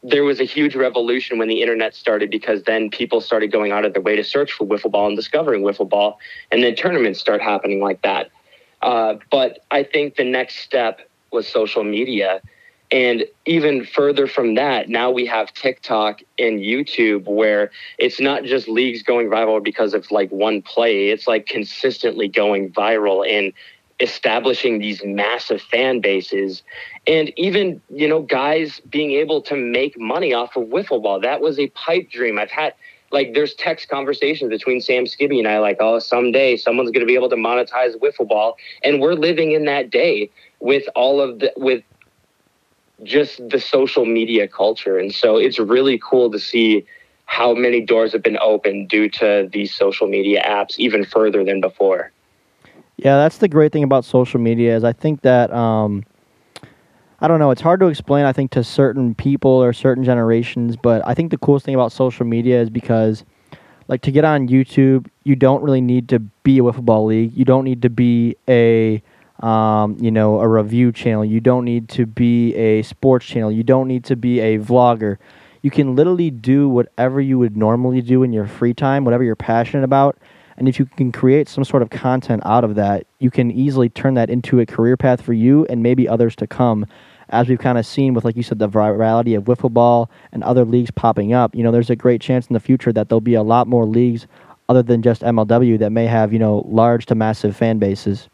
there was a huge revolution when the internet started, because then people started going out of their way to search for wiffle ball and discovering wiffle ball, and then tournaments start happening like that. Uh, but I think the next step was social media. And even further from that, now we have TikTok and YouTube, where it's not just leagues going viral because of like one play. It's like consistently going viral and establishing these massive fan bases, and even, you know, guys being able to make money off of wiffle ball. That was a pipe dream. I've had, like, there's text conversations between Sam Skitty and I, like, oh, someday someone's going to be able to monetize wiffle ball. And we're living in that day with all of the, with just the social media culture. And so it's really cool to see how many doors have been opened due to these social media apps, even further than before. Yeah, that's the great thing about social media, is I think that, um, I don't know, it's hard to explain, I think, to certain people or certain generations, but I think the coolest thing about social media is because, like, to get on YouTube, you don't really need to be a wiffle ball league. You don't need to be a, um, you know, a review channel. You don't need to be a sports channel. You don't need to be a vlogger. You can literally do whatever you would normally do in your free time, whatever you're passionate about. And if you can create some sort of content out of that, you can easily turn that into a career path for you and maybe others to come. As we've kind of seen with, like you said, the virality of wiffle ball and other leagues popping up, you know, there's a great chance in the future that there'll be a lot more leagues other than just M L W that may have, you know, large to massive fan bases.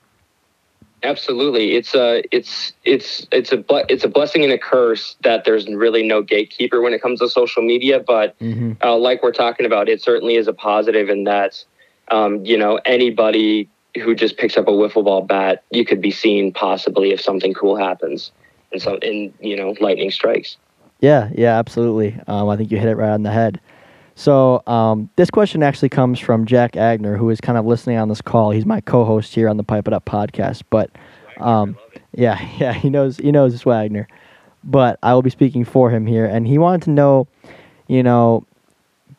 Absolutely. It's a, it's, it's, it's a, it's a blessing and a curse that there's really no gatekeeper when it comes to social media. But mm-hmm. uh, like we're talking about, it certainly is a positive in that, Um, you know, anybody who just picks up a wiffle ball bat, you could be seen possibly if something cool happens and some, and, you know, lightning strikes. Yeah, yeah, absolutely. Um, I think you hit it right on the head. So um, this question actually comes from Jack Agner, who is kind of listening on this call. He's my co-host here on the Pipe It Up podcast. But um, yeah, yeah, he knows he knows it's Wagner. But I will be speaking for him here, and he wanted to know, you know,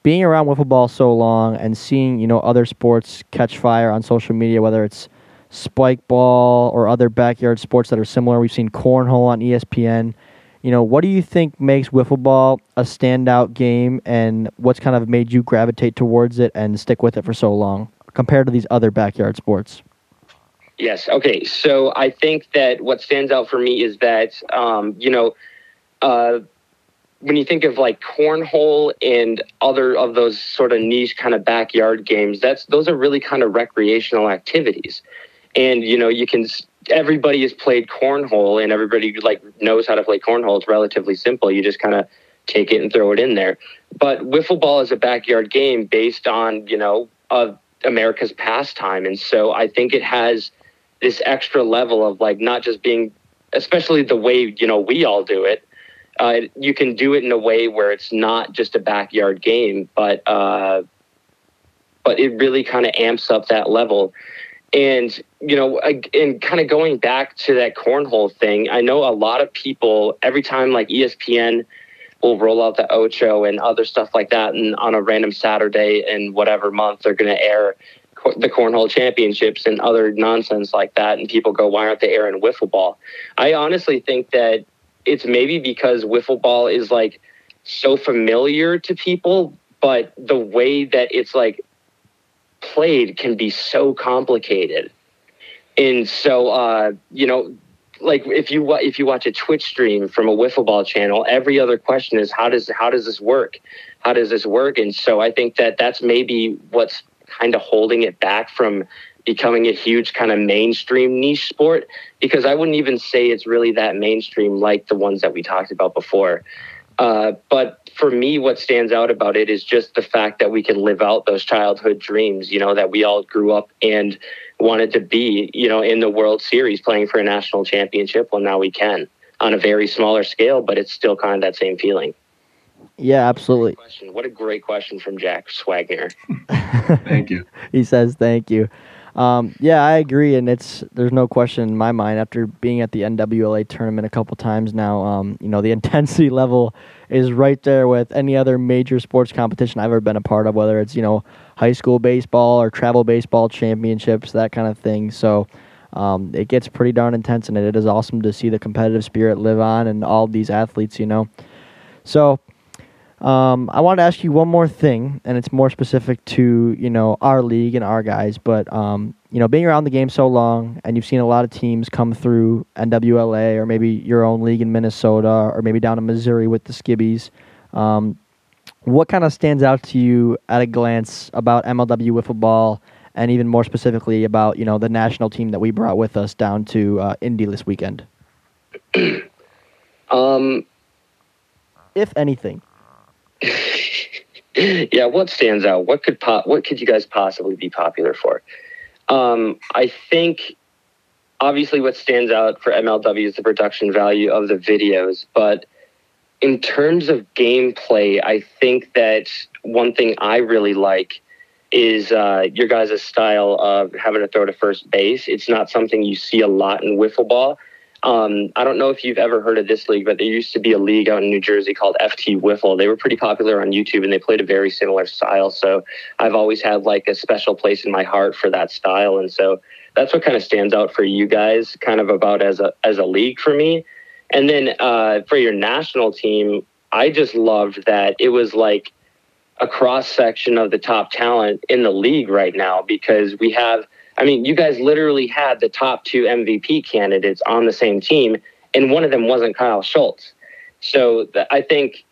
being around wiffle ball so long and seeing, you know, other sports catch fire on social media, whether it's spike ball or other backyard sports that are similar. We've seen cornhole on E S P N. You know, what do you think makes wiffle ball a standout game, and what's kind of made you gravitate towards it and stick with it for so long compared to these other backyard sports? Yes. Okay. So I think that what stands out for me is that, um, you know, uh, when you think of like cornhole and other of those sort of niche kind of backyard games, that's, those are really kind of recreational activities. And, you know, you can, everybody has played cornhole and everybody like knows how to play cornhole. It's relatively simple. You just kind of take it and throw it in there. But wiffle ball is a backyard game based on, you know, uh, America's pastime. And so I think it has this extra level of like, not just being, especially the way, you know, we all do it. Uh, you can do it in a way where it's not just a backyard game, but, uh, but it really kind of amps up that level. And, you know, and kind of going back to that cornhole thing, I know a lot of people, every time like E S P N will roll out the Ocho and other stuff like that, and on a random Saturday in whatever month they're going to air the cornhole championships and other nonsense like that, and people go, why aren't they airing wiffle ball? I honestly think that it's maybe because wiffle ball is like so familiar to people, but the way that it's like played can be so complicated. And so, uh, you know, like if you, if you watch a Twitch stream from a wiffle ball channel, every other question is how does, how does this work? How does this work? And so I think that that's maybe what's kind of holding it back from becoming a huge kind of mainstream niche sport, because I wouldn't even say it's really that mainstream like the ones that we talked about before. Uh, but for me, what stands out about it is just the fact that we can live out those childhood dreams, you know, that we all grew up and wanted to be, you know, in the World Series playing for a national championship. Well, now we can on a very smaller scale, but it's still kind of that same feeling. Yeah, absolutely. What a great question from Jack Swagner. Thank you. He says, thank you. Um, yeah, I agree, and it's there's no question in my mind. After being at the N W L A tournament a couple times now, um, you know, the intensity level is right there with any other major sports competition I've ever been a part of, whether it's, you know, high school baseball or travel baseball championships, that kind of thing. So um, it gets pretty darn intense, and it is awesome to see the competitive spirit live on and all these athletes, you know. So Um, I want to ask you one more thing, and it's more specific to, you know, our league and our guys, but, um, you know, being around the game so long, and you've seen a lot of teams come through N W L A or maybe your own league in Minnesota or maybe down in Missouri with the Skibbies. Um, what kind of stands out to you at a glance about M L W wiffle ball, and even more specifically about, you know, the national team that we brought with us down to uh, Indy this weekend? um, If anything. Yeah, what stands out? What could po- what could you guys possibly be popular for? Um, I think obviously what stands out for M L W is the production value of the videos, but in terms of gameplay, I think that one thing I really like is uh, your guys' style of having to throw to first base. It's not something you see a lot in wiffle ball. Um, I don't know if you've ever heard of this league, but there used to be a league out in New Jersey called F T Wiffle. They were pretty popular on YouTube, and they played a very similar style. So I've always had like a special place in my heart for that style. And so that's what kind of stands out for you guys kind of about as a, as a league for me. And then uh, for your national team, I just loved that it was like a cross section of the top talent in the league right now, because we have, I mean, you guys literally had the top two M V P candidates on the same team, and one of them wasn't Kyle Schultz. So the, I think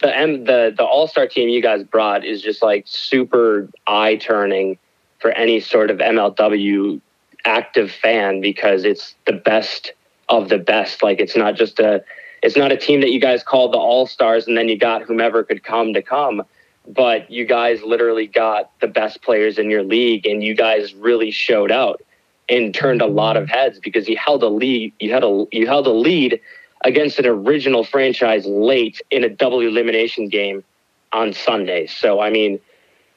the, M, the the all-star team you guys brought is just like super eye-turning for any sort of M L W active fan, because it's the best of the best. Like, it's not just a, it's not a team that you guys called the all-stars and then you got whomever could come to come. But you guys literally got the best players in your league, and you guys really showed out and turned a lot of heads, because you held a lead. You had a you held a lead against an original franchise late in a double elimination game on Sunday. So I mean,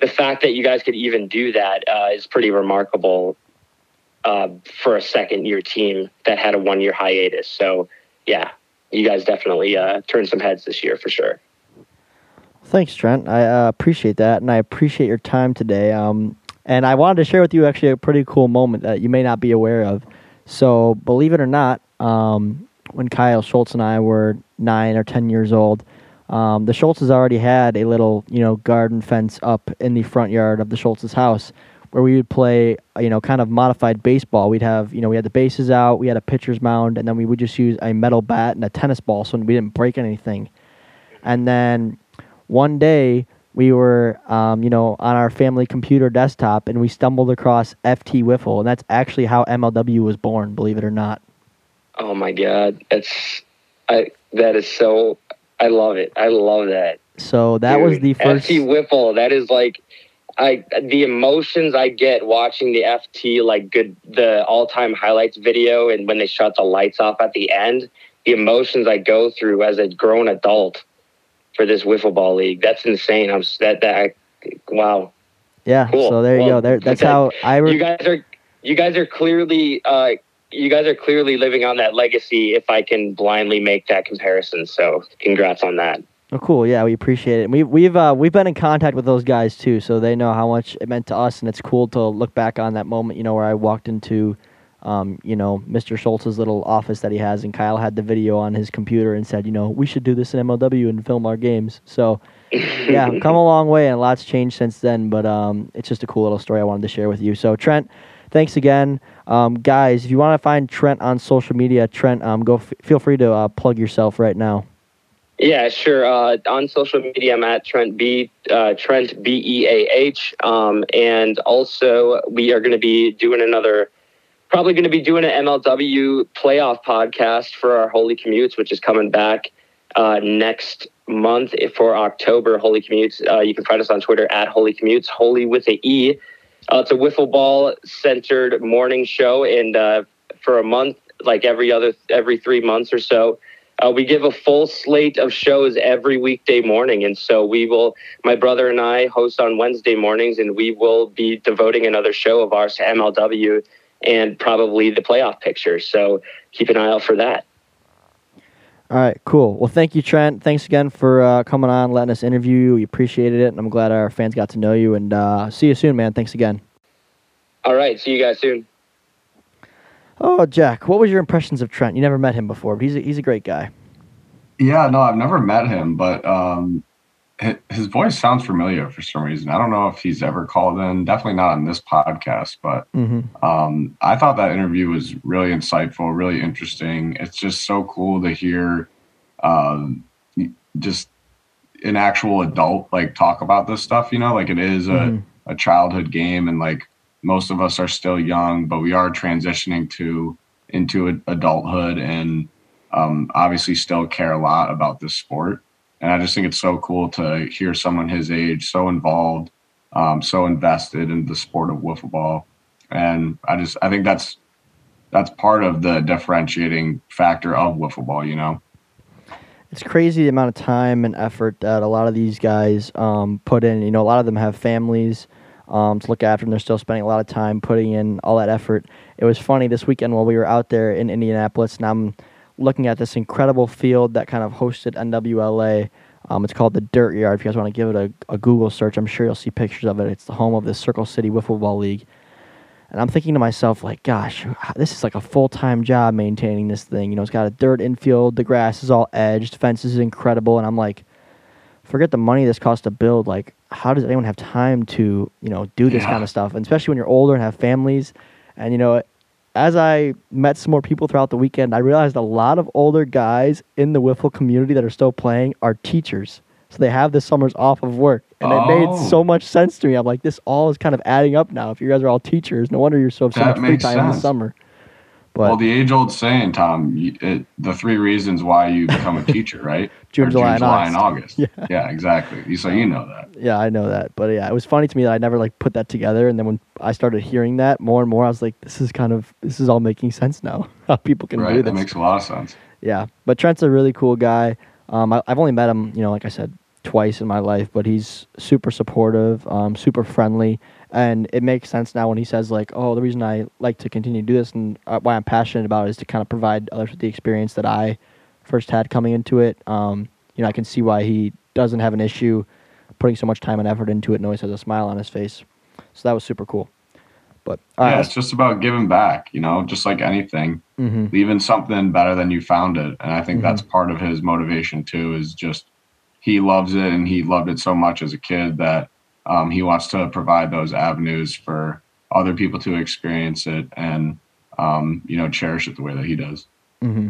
the fact that you guys could even do that uh, is pretty remarkable uh, for a second-year team that had a one-year hiatus. So yeah, you guys definitely uh, turned some heads this year for sure. Thanks, Trent. I uh, appreciate that, and I appreciate your time today. Um, and I wanted to share with you actually a pretty cool moment that you may not be aware of. So, believe it or not, um, when Kyle Schultz and I were nine or ten years old, um, the Schultzes already had a little, you know, garden fence up in the front yard of the Schultzes' house, where we would play, you know, kind of modified baseball. We'd have, you know, we had the bases out, we had a pitcher's mound, and then we would just use a metal bat and a tennis ball so we didn't break anything. And then one day we were, um, you know, on our family computer desktop, and we stumbled across F T Wiffle, and that's actually how M L W was born, believe it or not. Oh my God, that's I. That is so. I love it. I love that. So that Dude, was the first F T Wiffle. That is like, I the emotions I get watching the F T like good the all time highlights video, and when they shut the lights off at the end, the emotions I go through as a grown adult for this wiffle ball league. That's insane. I'm that that I, wow. Yeah. Cool. So there you well, go. There. That's how I. Re- you guys are. You guys are clearly. Uh, You guys are clearly living on that legacy if I can blindly make that comparison. So congrats on that. Oh, cool. Yeah, we appreciate it. We've, we've, uh, we've been in contact with those guys too, so they know how much it meant to us, and it's cool to look back on that moment, you know, where I walked into, um, you know, Mister Schultz's little office that he has, and Kyle had the video on his computer and said, you know, we should do this in M L W and film our games. So, yeah, come a long way, and lots changed since then, but um, it's just a cool little story I wanted to share with you. So, Trent, thanks again. Um, guys, if you want to find Trent on social media, Trent, um, go f- feel free to uh, plug yourself right now. Yeah, sure. Uh, on social media, I'm at Trent B, uh, Trent B E A H. Um, and also, we are going to be doing another, probably going to be doing an M L W playoff podcast for our Holy Commutes, which is coming back uh, next month for October, Holy Commutes. Uh, you can find us on Twitter at Holy Commutes, Holy with an E. Uh, it's a wiffle ball centered morning show, and uh, for a month, like every other, every three months or so, uh, we give a full slate of shows every weekday morning. And so we will, my brother and I host on Wednesday mornings, and we will be devoting another show of ours to M L W and probably the playoff picture. So keep an eye out for that. All right, cool. Well, thank you, Trent. Thanks again for uh, coming on, letting us interview you. We appreciated it, and I'm glad our fans got to know you. And uh, see you soon, man. Thanks again. All right, see you guys soon. Oh, Jack, what was your impressions of Trent? You never met him before, but he's a, he's a great guy. Yeah, no, I've never met him, but um, his voice sounds familiar for some reason. I don't know if he's ever called in, definitely not on this podcast, but mm-hmm. um, I thought that interview was really insightful, really interesting. It's just so cool to hear um, just an actual adult like talk about this stuff, you know, like it is a, mm-hmm. a childhood game, and like most of us are still young, but we are transitioning to into adulthood, and um, obviously still care a lot about this sport. And I just think it's so cool to hear someone his age so involved, um, so invested in the sport of wiffle ball. And I just I think that's that's part of the differentiating factor of wiffle ball, you know. It's crazy the amount of time and effort that a lot of these guys um, put in. You know, a lot of them have families um, to look after, and they're still spending a lot of time putting in all that effort. It was funny this weekend while we were out there in Indianapolis, and I'm looking at this incredible field that kind of hosted N W L A. Um, it's called the Dirt Yard. If you guys want to give it a, a Google search, I'm sure you'll see pictures of it. It's the home of the Circle City Wiffle Ball League. And I'm thinking to myself, like, gosh, this is like a full-time job maintaining this thing. You know, it's got a dirt infield. The grass is all edged. Fence is incredible. And I'm like, forget the money this costs to build. Like, how does anyone have time to, you know, do this yeah. kind of stuff? And especially when you're older and have families. And, you know, as I met some more people throughout the weekend, I realized a lot of older guys in the wiffle community that are still playing are teachers. So they have the summers off of work. And oh. it made so much sense to me. I'm like, this all is kind of adding up now. If you guys are all teachers, no wonder you're so have so much free time sense. in the summer. But, well, the age-old saying, Tom, you, it, the three reasons why you become a teacher, right? June, or July, June, July, and August. Yeah, yeah exactly. So you know that. Yeah, I know that. But yeah, it was funny to me that I never like put that together. And then when I started hearing that more and more, I was like, this is kind of, this is all making sense now. How people can right, do this. That makes a lot of sense. Yeah. But Trent's a really cool guy. Um, I, I've only met him, you know, like I said, twice in my life, but he's super supportive, um, super friendly. And it makes sense now when he says, like, oh, the reason I like to continue to do this and uh, why I'm passionate about it is to kind of provide others with the experience that I first had coming into it. Um, you know, I can see why he doesn't have an issue putting so much time and effort into it, and always has a smile on his face. So that was super cool. But all yeah, right. It's just about giving back, you know, just like anything, mm-hmm. leaving something better than you found it. And I think mm-hmm. that's part of his motivation too, is just he loves it, and he loved it so much as a kid that um, he wants to provide those avenues for other people to experience it and, um, you know, cherish it the way that he does. Mm-hmm.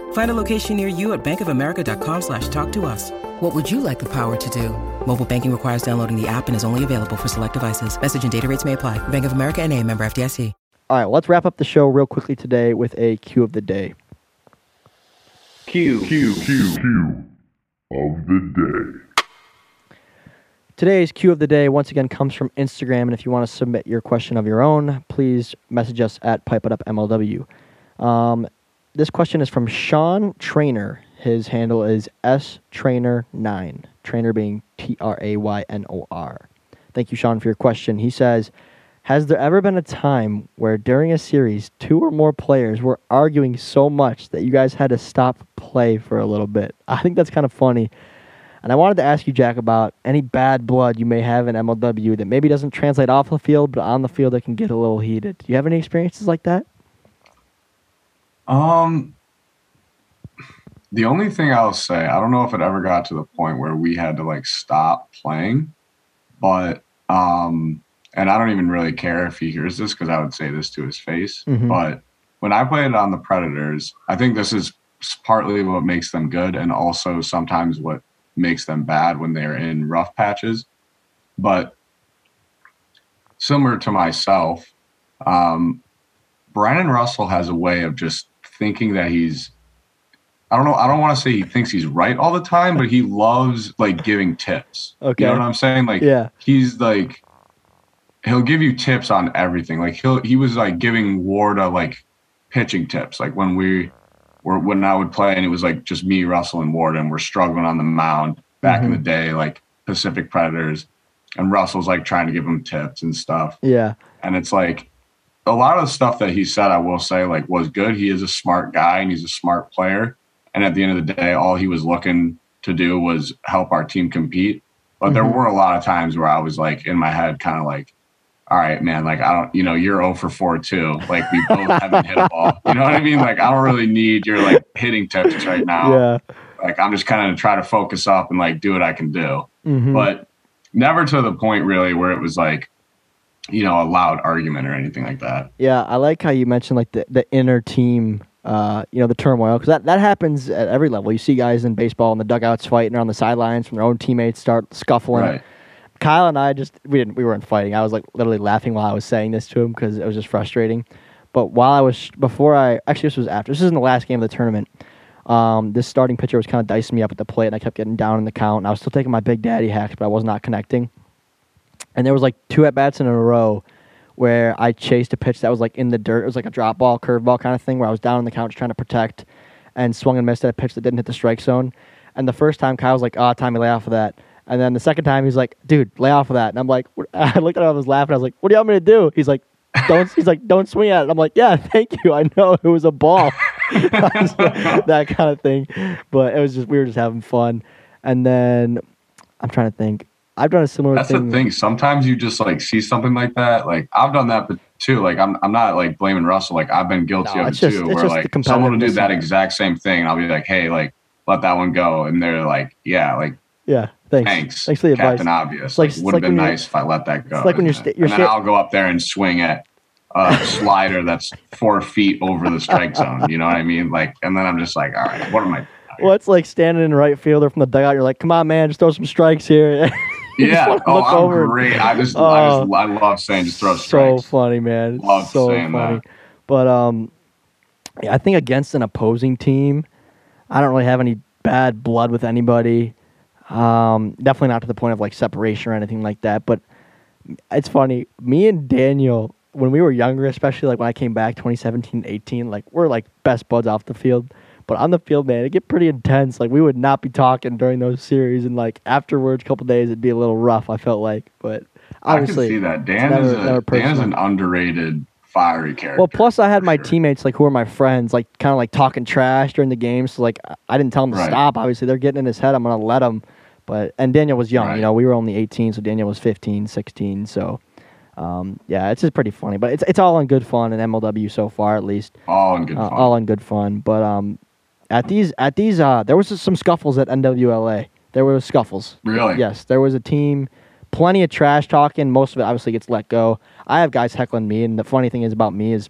Find a location near you at bankofamerica.com slash talk to us. What would you like the power to do? Mobile banking requires downloading the app and is only available for select devices. Message and data rates may apply. Bank of America N A, member F D I C. All right, let's wrap up the show real quickly today with a Q of the day. Q. Q. Q. Q of the day. Today's Q of the day, once again, comes from Instagram. And if you want to submit your question of your own, please message us at Pipe It Up M L W. Um, this question is from Sean Trainer. His handle is S Trainer nine, Trainer being T R A Y N O R. Thank you, Sean, for your question. He says, has there ever been a time where during a series, two or more players were arguing so much that you guys had to stop play for a little bit? I think that's kind of funny. And I wanted to ask you, Jack, about any bad blood you may have in M L W that maybe doesn't translate off the field, but on the field it can get a little heated. Do you have any experiences like that? Um, the only thing I'll say, I don't know if it ever got to the point where we had to, like, stop playing, but um. And I don't even really care if he hears this, because I would say this to his face. Mm-hmm. But when I played on the Predators, I think this is partly what makes them good and also sometimes what makes them bad when they're in rough patches. But similar to myself, um, Brennan Russell has a way of just thinking that he's, I don't know, I don't want to say he thinks he's right all the time, but he loves, like, giving tips. Okay. You know what I'm saying? Like, yeah. He's like, he'll give you tips on everything. Like he'll, he was like giving Warda like pitching tips. Like when we were, when I would play and it was like just me, Russell and Warda, and we're struggling on the mound back mm-hmm. in the day, like Pacific Predators, and Russell's like trying to give him tips and stuff. Yeah. And it's like a lot of the stuff that he said, I will say, like, was good. He is a smart guy and he's a smart player. And at the end of the day, all he was looking to do was help our team compete. But mm-hmm. there were a lot of times where I was like in my head, kind of like, all right, man, like, I don't, you know, you're oh for four too. Like, we both haven't hit a ball. You know what I mean? Like, I don't really need your, like, hitting tips right now. Yeah. Like, I'm just kind of trying to focus up and, like, do what I can do. Mm-hmm. But never to the point, really, where it was, like, you know, a loud argument or anything like that. Yeah, I like how you mentioned, like, the, the inner team, uh, you know, the turmoil. Because that, that happens at every level. You see guys in baseball in the dugouts fighting or on the sidelines from their own teammates start scuffling. Right. Kyle and I just, we didn't, we weren't fighting. I was like literally laughing while I was saying this to him because it was just frustrating. But while I was, before I, actually this was after, this isn't the last game of the tournament. Um, this starting pitcher was kind of dicing me up at the plate and I kept getting down in the count. And I was still taking my big daddy hacks, but I was not connecting. And there was like two at-bats in a row where I chased a pitch that was like in the dirt. It was like a drop ball, curveball kind of thing where I was down in the count trying to protect and swung and missed at a pitch that didn't hit the strike zone. And the first time Kyle was like, oh, Tommy, lay off of that. And then the second time, he's like, dude, lay off of that. And I'm like, what? I looked at him, I was laughing. I was like, what do you want me to do? He's like, don't, he's like, don't swing at it. I'm like, yeah, thank you. I know it was a ball. That kind of thing. But it was just, we were just having fun. And then I'm trying to think. I've done a similar That's thing. That's the thing. Sometimes you just like see something like that. Like I've done that, but too, like I'm, I'm not like blaming Russell. Like I've been guilty no, of it just, too, where like someone will do that exact same thing. And I'll be like, hey, like let that one go. And they're like, yeah, like, yeah. Thanks. Thanks. Thanks for the Captain advice. Captain Obvious. Like, like, would have like been nice if I let that go. It's like when you're, sta- you're and then sta- I'll go up there and swing at a slider that's four feet over the strike zone. You know what I mean? Like, and then I'm just like, all right, what am I doing? Well, it's like standing in right field or from the dugout. You're like, come on, man, just throw some strikes here. Yeah. Oh, I'm over. Great. I just, uh, I just, I love saying just throw so strikes. So funny, man. Love so saying funny. That. But um, yeah, I think against an opposing team, I don't really have any bad blood with anybody. Um, definitely not to the point of like separation or anything like that, but it's funny. Me and Daniel when we were younger, especially like when I came back twenty seventeen, eighteen, like we're like best buds off the field. But on the field, man, it'd get pretty intense. Like we would not be talking during those series, and like afterwards, a couple days, it'd be a little rough, I felt like. But obviously, I can see that. Dan never, is a, Dan is an underrated fiery character. Well, plus I had my sure. teammates, like who are my friends, like kind of like talking trash during the game. So like I didn't tell them to right. stop. Obviously, they're getting in his head. I'm gonna let them. But and Daniel was young. Right. You know, we were only eighteen, so Daniel was fifteen, sixteen. So. Um, yeah, it's just pretty funny, but it's it's all in good fun in M L W so far, at least. All in good fun. Uh, all in good fun. But um, at these at these uh, there was some scuffles at N W L A. There were scuffles. Really? Yes, there was a team, plenty of trash talking. Most of it obviously gets let go. I have guys heckling me, and the funny thing is about me is,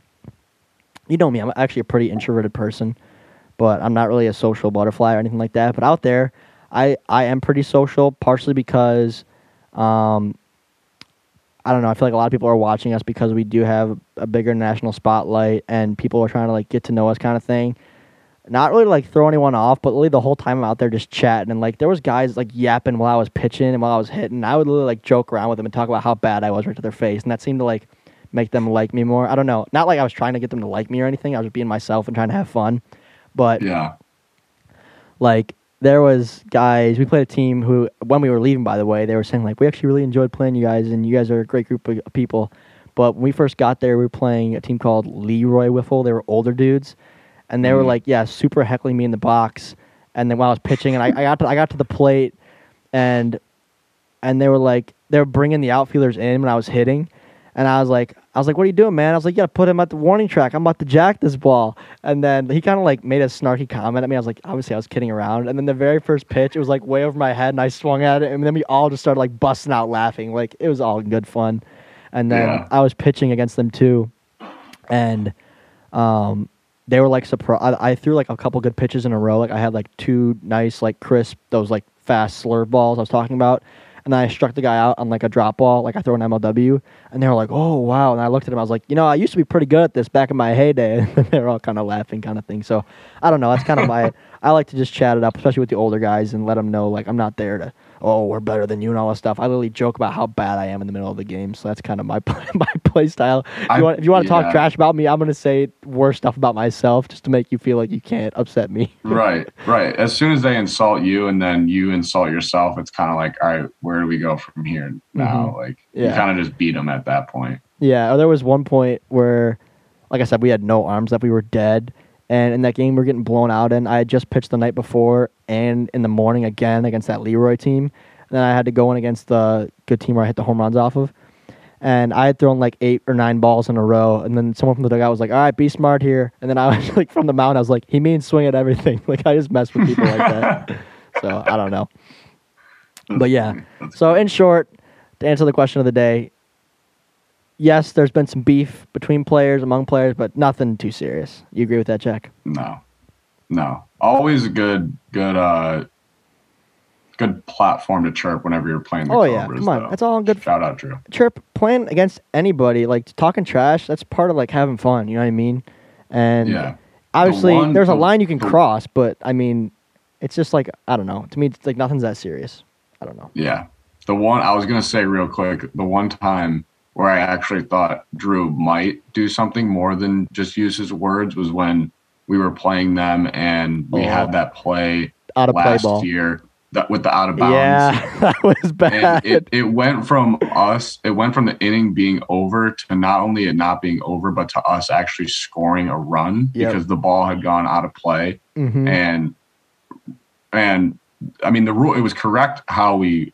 you know me, I'm actually a pretty introverted person, but I'm not really a social butterfly or anything like that. But out there, I I am pretty social, partially because, um. I don't know. I feel like a lot of people are watching us because we do have a bigger national spotlight, and people are trying to like get to know us, kind of thing. Not really like throw anyone off, but really the whole time I'm out there just chatting, and like there was guys like yapping while I was pitching and while I was hitting. I would literally like joke around with them and talk about how bad I was right to their face, and that seemed to like make them like me more. I don't know. Not like I was trying to get them to like me or anything. I was just being myself and trying to have fun. But yeah, like. There was guys, we played a team who, when we were leaving, by the way, they were saying, like, we actually really enjoyed playing you guys, and you guys are a great group of people. But when we first got there, we were playing a team called Leroy Wiffle. They were older dudes. And they mm-hmm. were, like, yeah, super heckling me in the box. And then while I was pitching, and I, I, got, to, I got to the plate, and and they were, like, they were bringing the outfielders in when I was hitting. And I was like, I was like, what are you doing, man? I was like, you got to put him at the warning track. I'm about to jack this ball. And then he kind of like made a snarky comment at me. I was like, obviously I was kidding around. And then the very first pitch, it was like way over my head, and I swung at it. And then we all just started like busting out laughing. Like it was all good fun. And then yeah. I was pitching against them too. And um, they were like surprised. I threw like a couple good pitches in a row. Like I had like two nice, like crisp, those like fast slurve balls I was talking about. And I struck the guy out on, like, a drop ball. Like, I throw an M L W. And they were like, oh, wow. And I looked at him. I was like, you know, I used to be pretty good at this back in my heyday. And they were all kind of laughing kind of thing. So, I don't know. That's kind of my – I like to just chat it up, especially with the older guys, and let them know, like, I'm not there to, oh, we're better than you and all that stuff. I literally joke about how bad I am in the middle of the game. So, that's kind of my my play style. If you want, if you want to yeah. talk trash about me, I'm going to say worse stuff about myself just to make you feel like you can't upset me. Right, right. As soon as they insult you and then you insult yourself, it's kind of like, all right, we're where do we go from here now? Mm-hmm. Like yeah. you kind of just beat them at that point. Yeah. Or there was one point where, like I said, we had no arms up. We were dead. And in that game, we were getting blown out. And I had just pitched the night before and in the morning again against that Leroy team. And then I had to go in against the good team where I hit the home runs off of. And I had thrown like eight or nine balls in a row. And then someone from the dugout was like, all right, be smart here. And then I was like, from the mound, I was like, he means swing at everything. Like I just mess with people like that. So I don't know. But yeah, so in short, to answer the question of the day, yes, there's been some beef between players, among players, but nothing too serious. You agree with that, Jack? No, no. Always a good, good, uh, good platform to chirp whenever you're playing the oh, Cobras. Oh yeah, come on, though. That's all good. Shout out, Drew. Chirp, playing against anybody, like talking trash. That's part of like having fun. You know what I mean? And yeah. obviously, the one, there's a the, line you can the, cross, but I mean, it's just like I don't know. To me, it's like nothing's that serious. I don't know. Yeah. The one I was going to say real quick, the one time where I actually thought Drew might do something more than just use his words was when we were playing them and we oh. had that play out of last play ball. year that, with the out of bounds. Yeah, that was bad. And it, it went from us, it went from the inning being over to not only it not being over, but to us actually scoring a run yep. because the ball had gone out of play. Mm-hmm. And, and, I mean, the rule, it was correct how we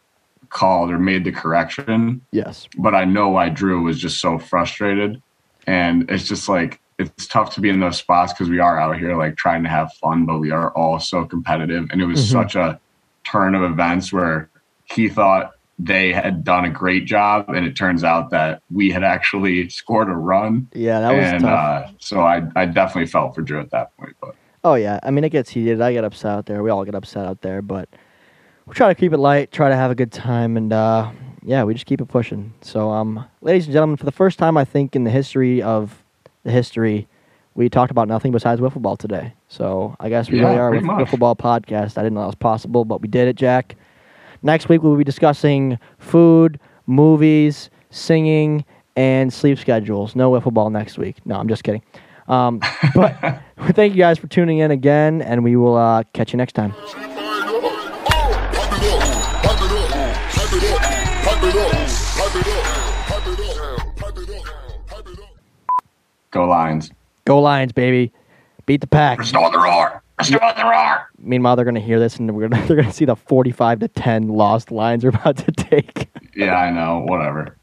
called or made the correction. Yes. But I know why Drew was just so frustrated. And it's just like, it's tough to be in those spots because we are out here like trying to have fun, but we are all so competitive. And it was mm-hmm. such a turn of events where he thought they had done a great job. And it turns out that we had actually scored a run. Yeah, that was and, tough. Uh, so I, I definitely felt for Drew at that point, but. Oh, yeah. I mean, it gets heated. I get upset out there. We all get upset out there. But we try to keep it light, try to have a good time. And, uh, yeah, we just keep it pushing. So, um, ladies and gentlemen, for the first time, I think, in the history of the history, we talked about nothing besides wiffle ball today. So, I guess we yeah, really are a wiffle ball podcast. I didn't know that was possible, but we did it, Jack. Next week, we'll be discussing food, movies, singing, and sleep schedules. No wiffle ball next week. No, I'm just kidding. Um, but thank you guys for tuning in again, and we will uh, catch you next time. Go Lions. Go Lions, baby. Beat the Pack. Restore the roar. Restore the roar. Meanwhile, they're going to hear this, and we're gonna, they're going to see the forty-five to ten lost Lions are about to take. Yeah, I know. Whatever.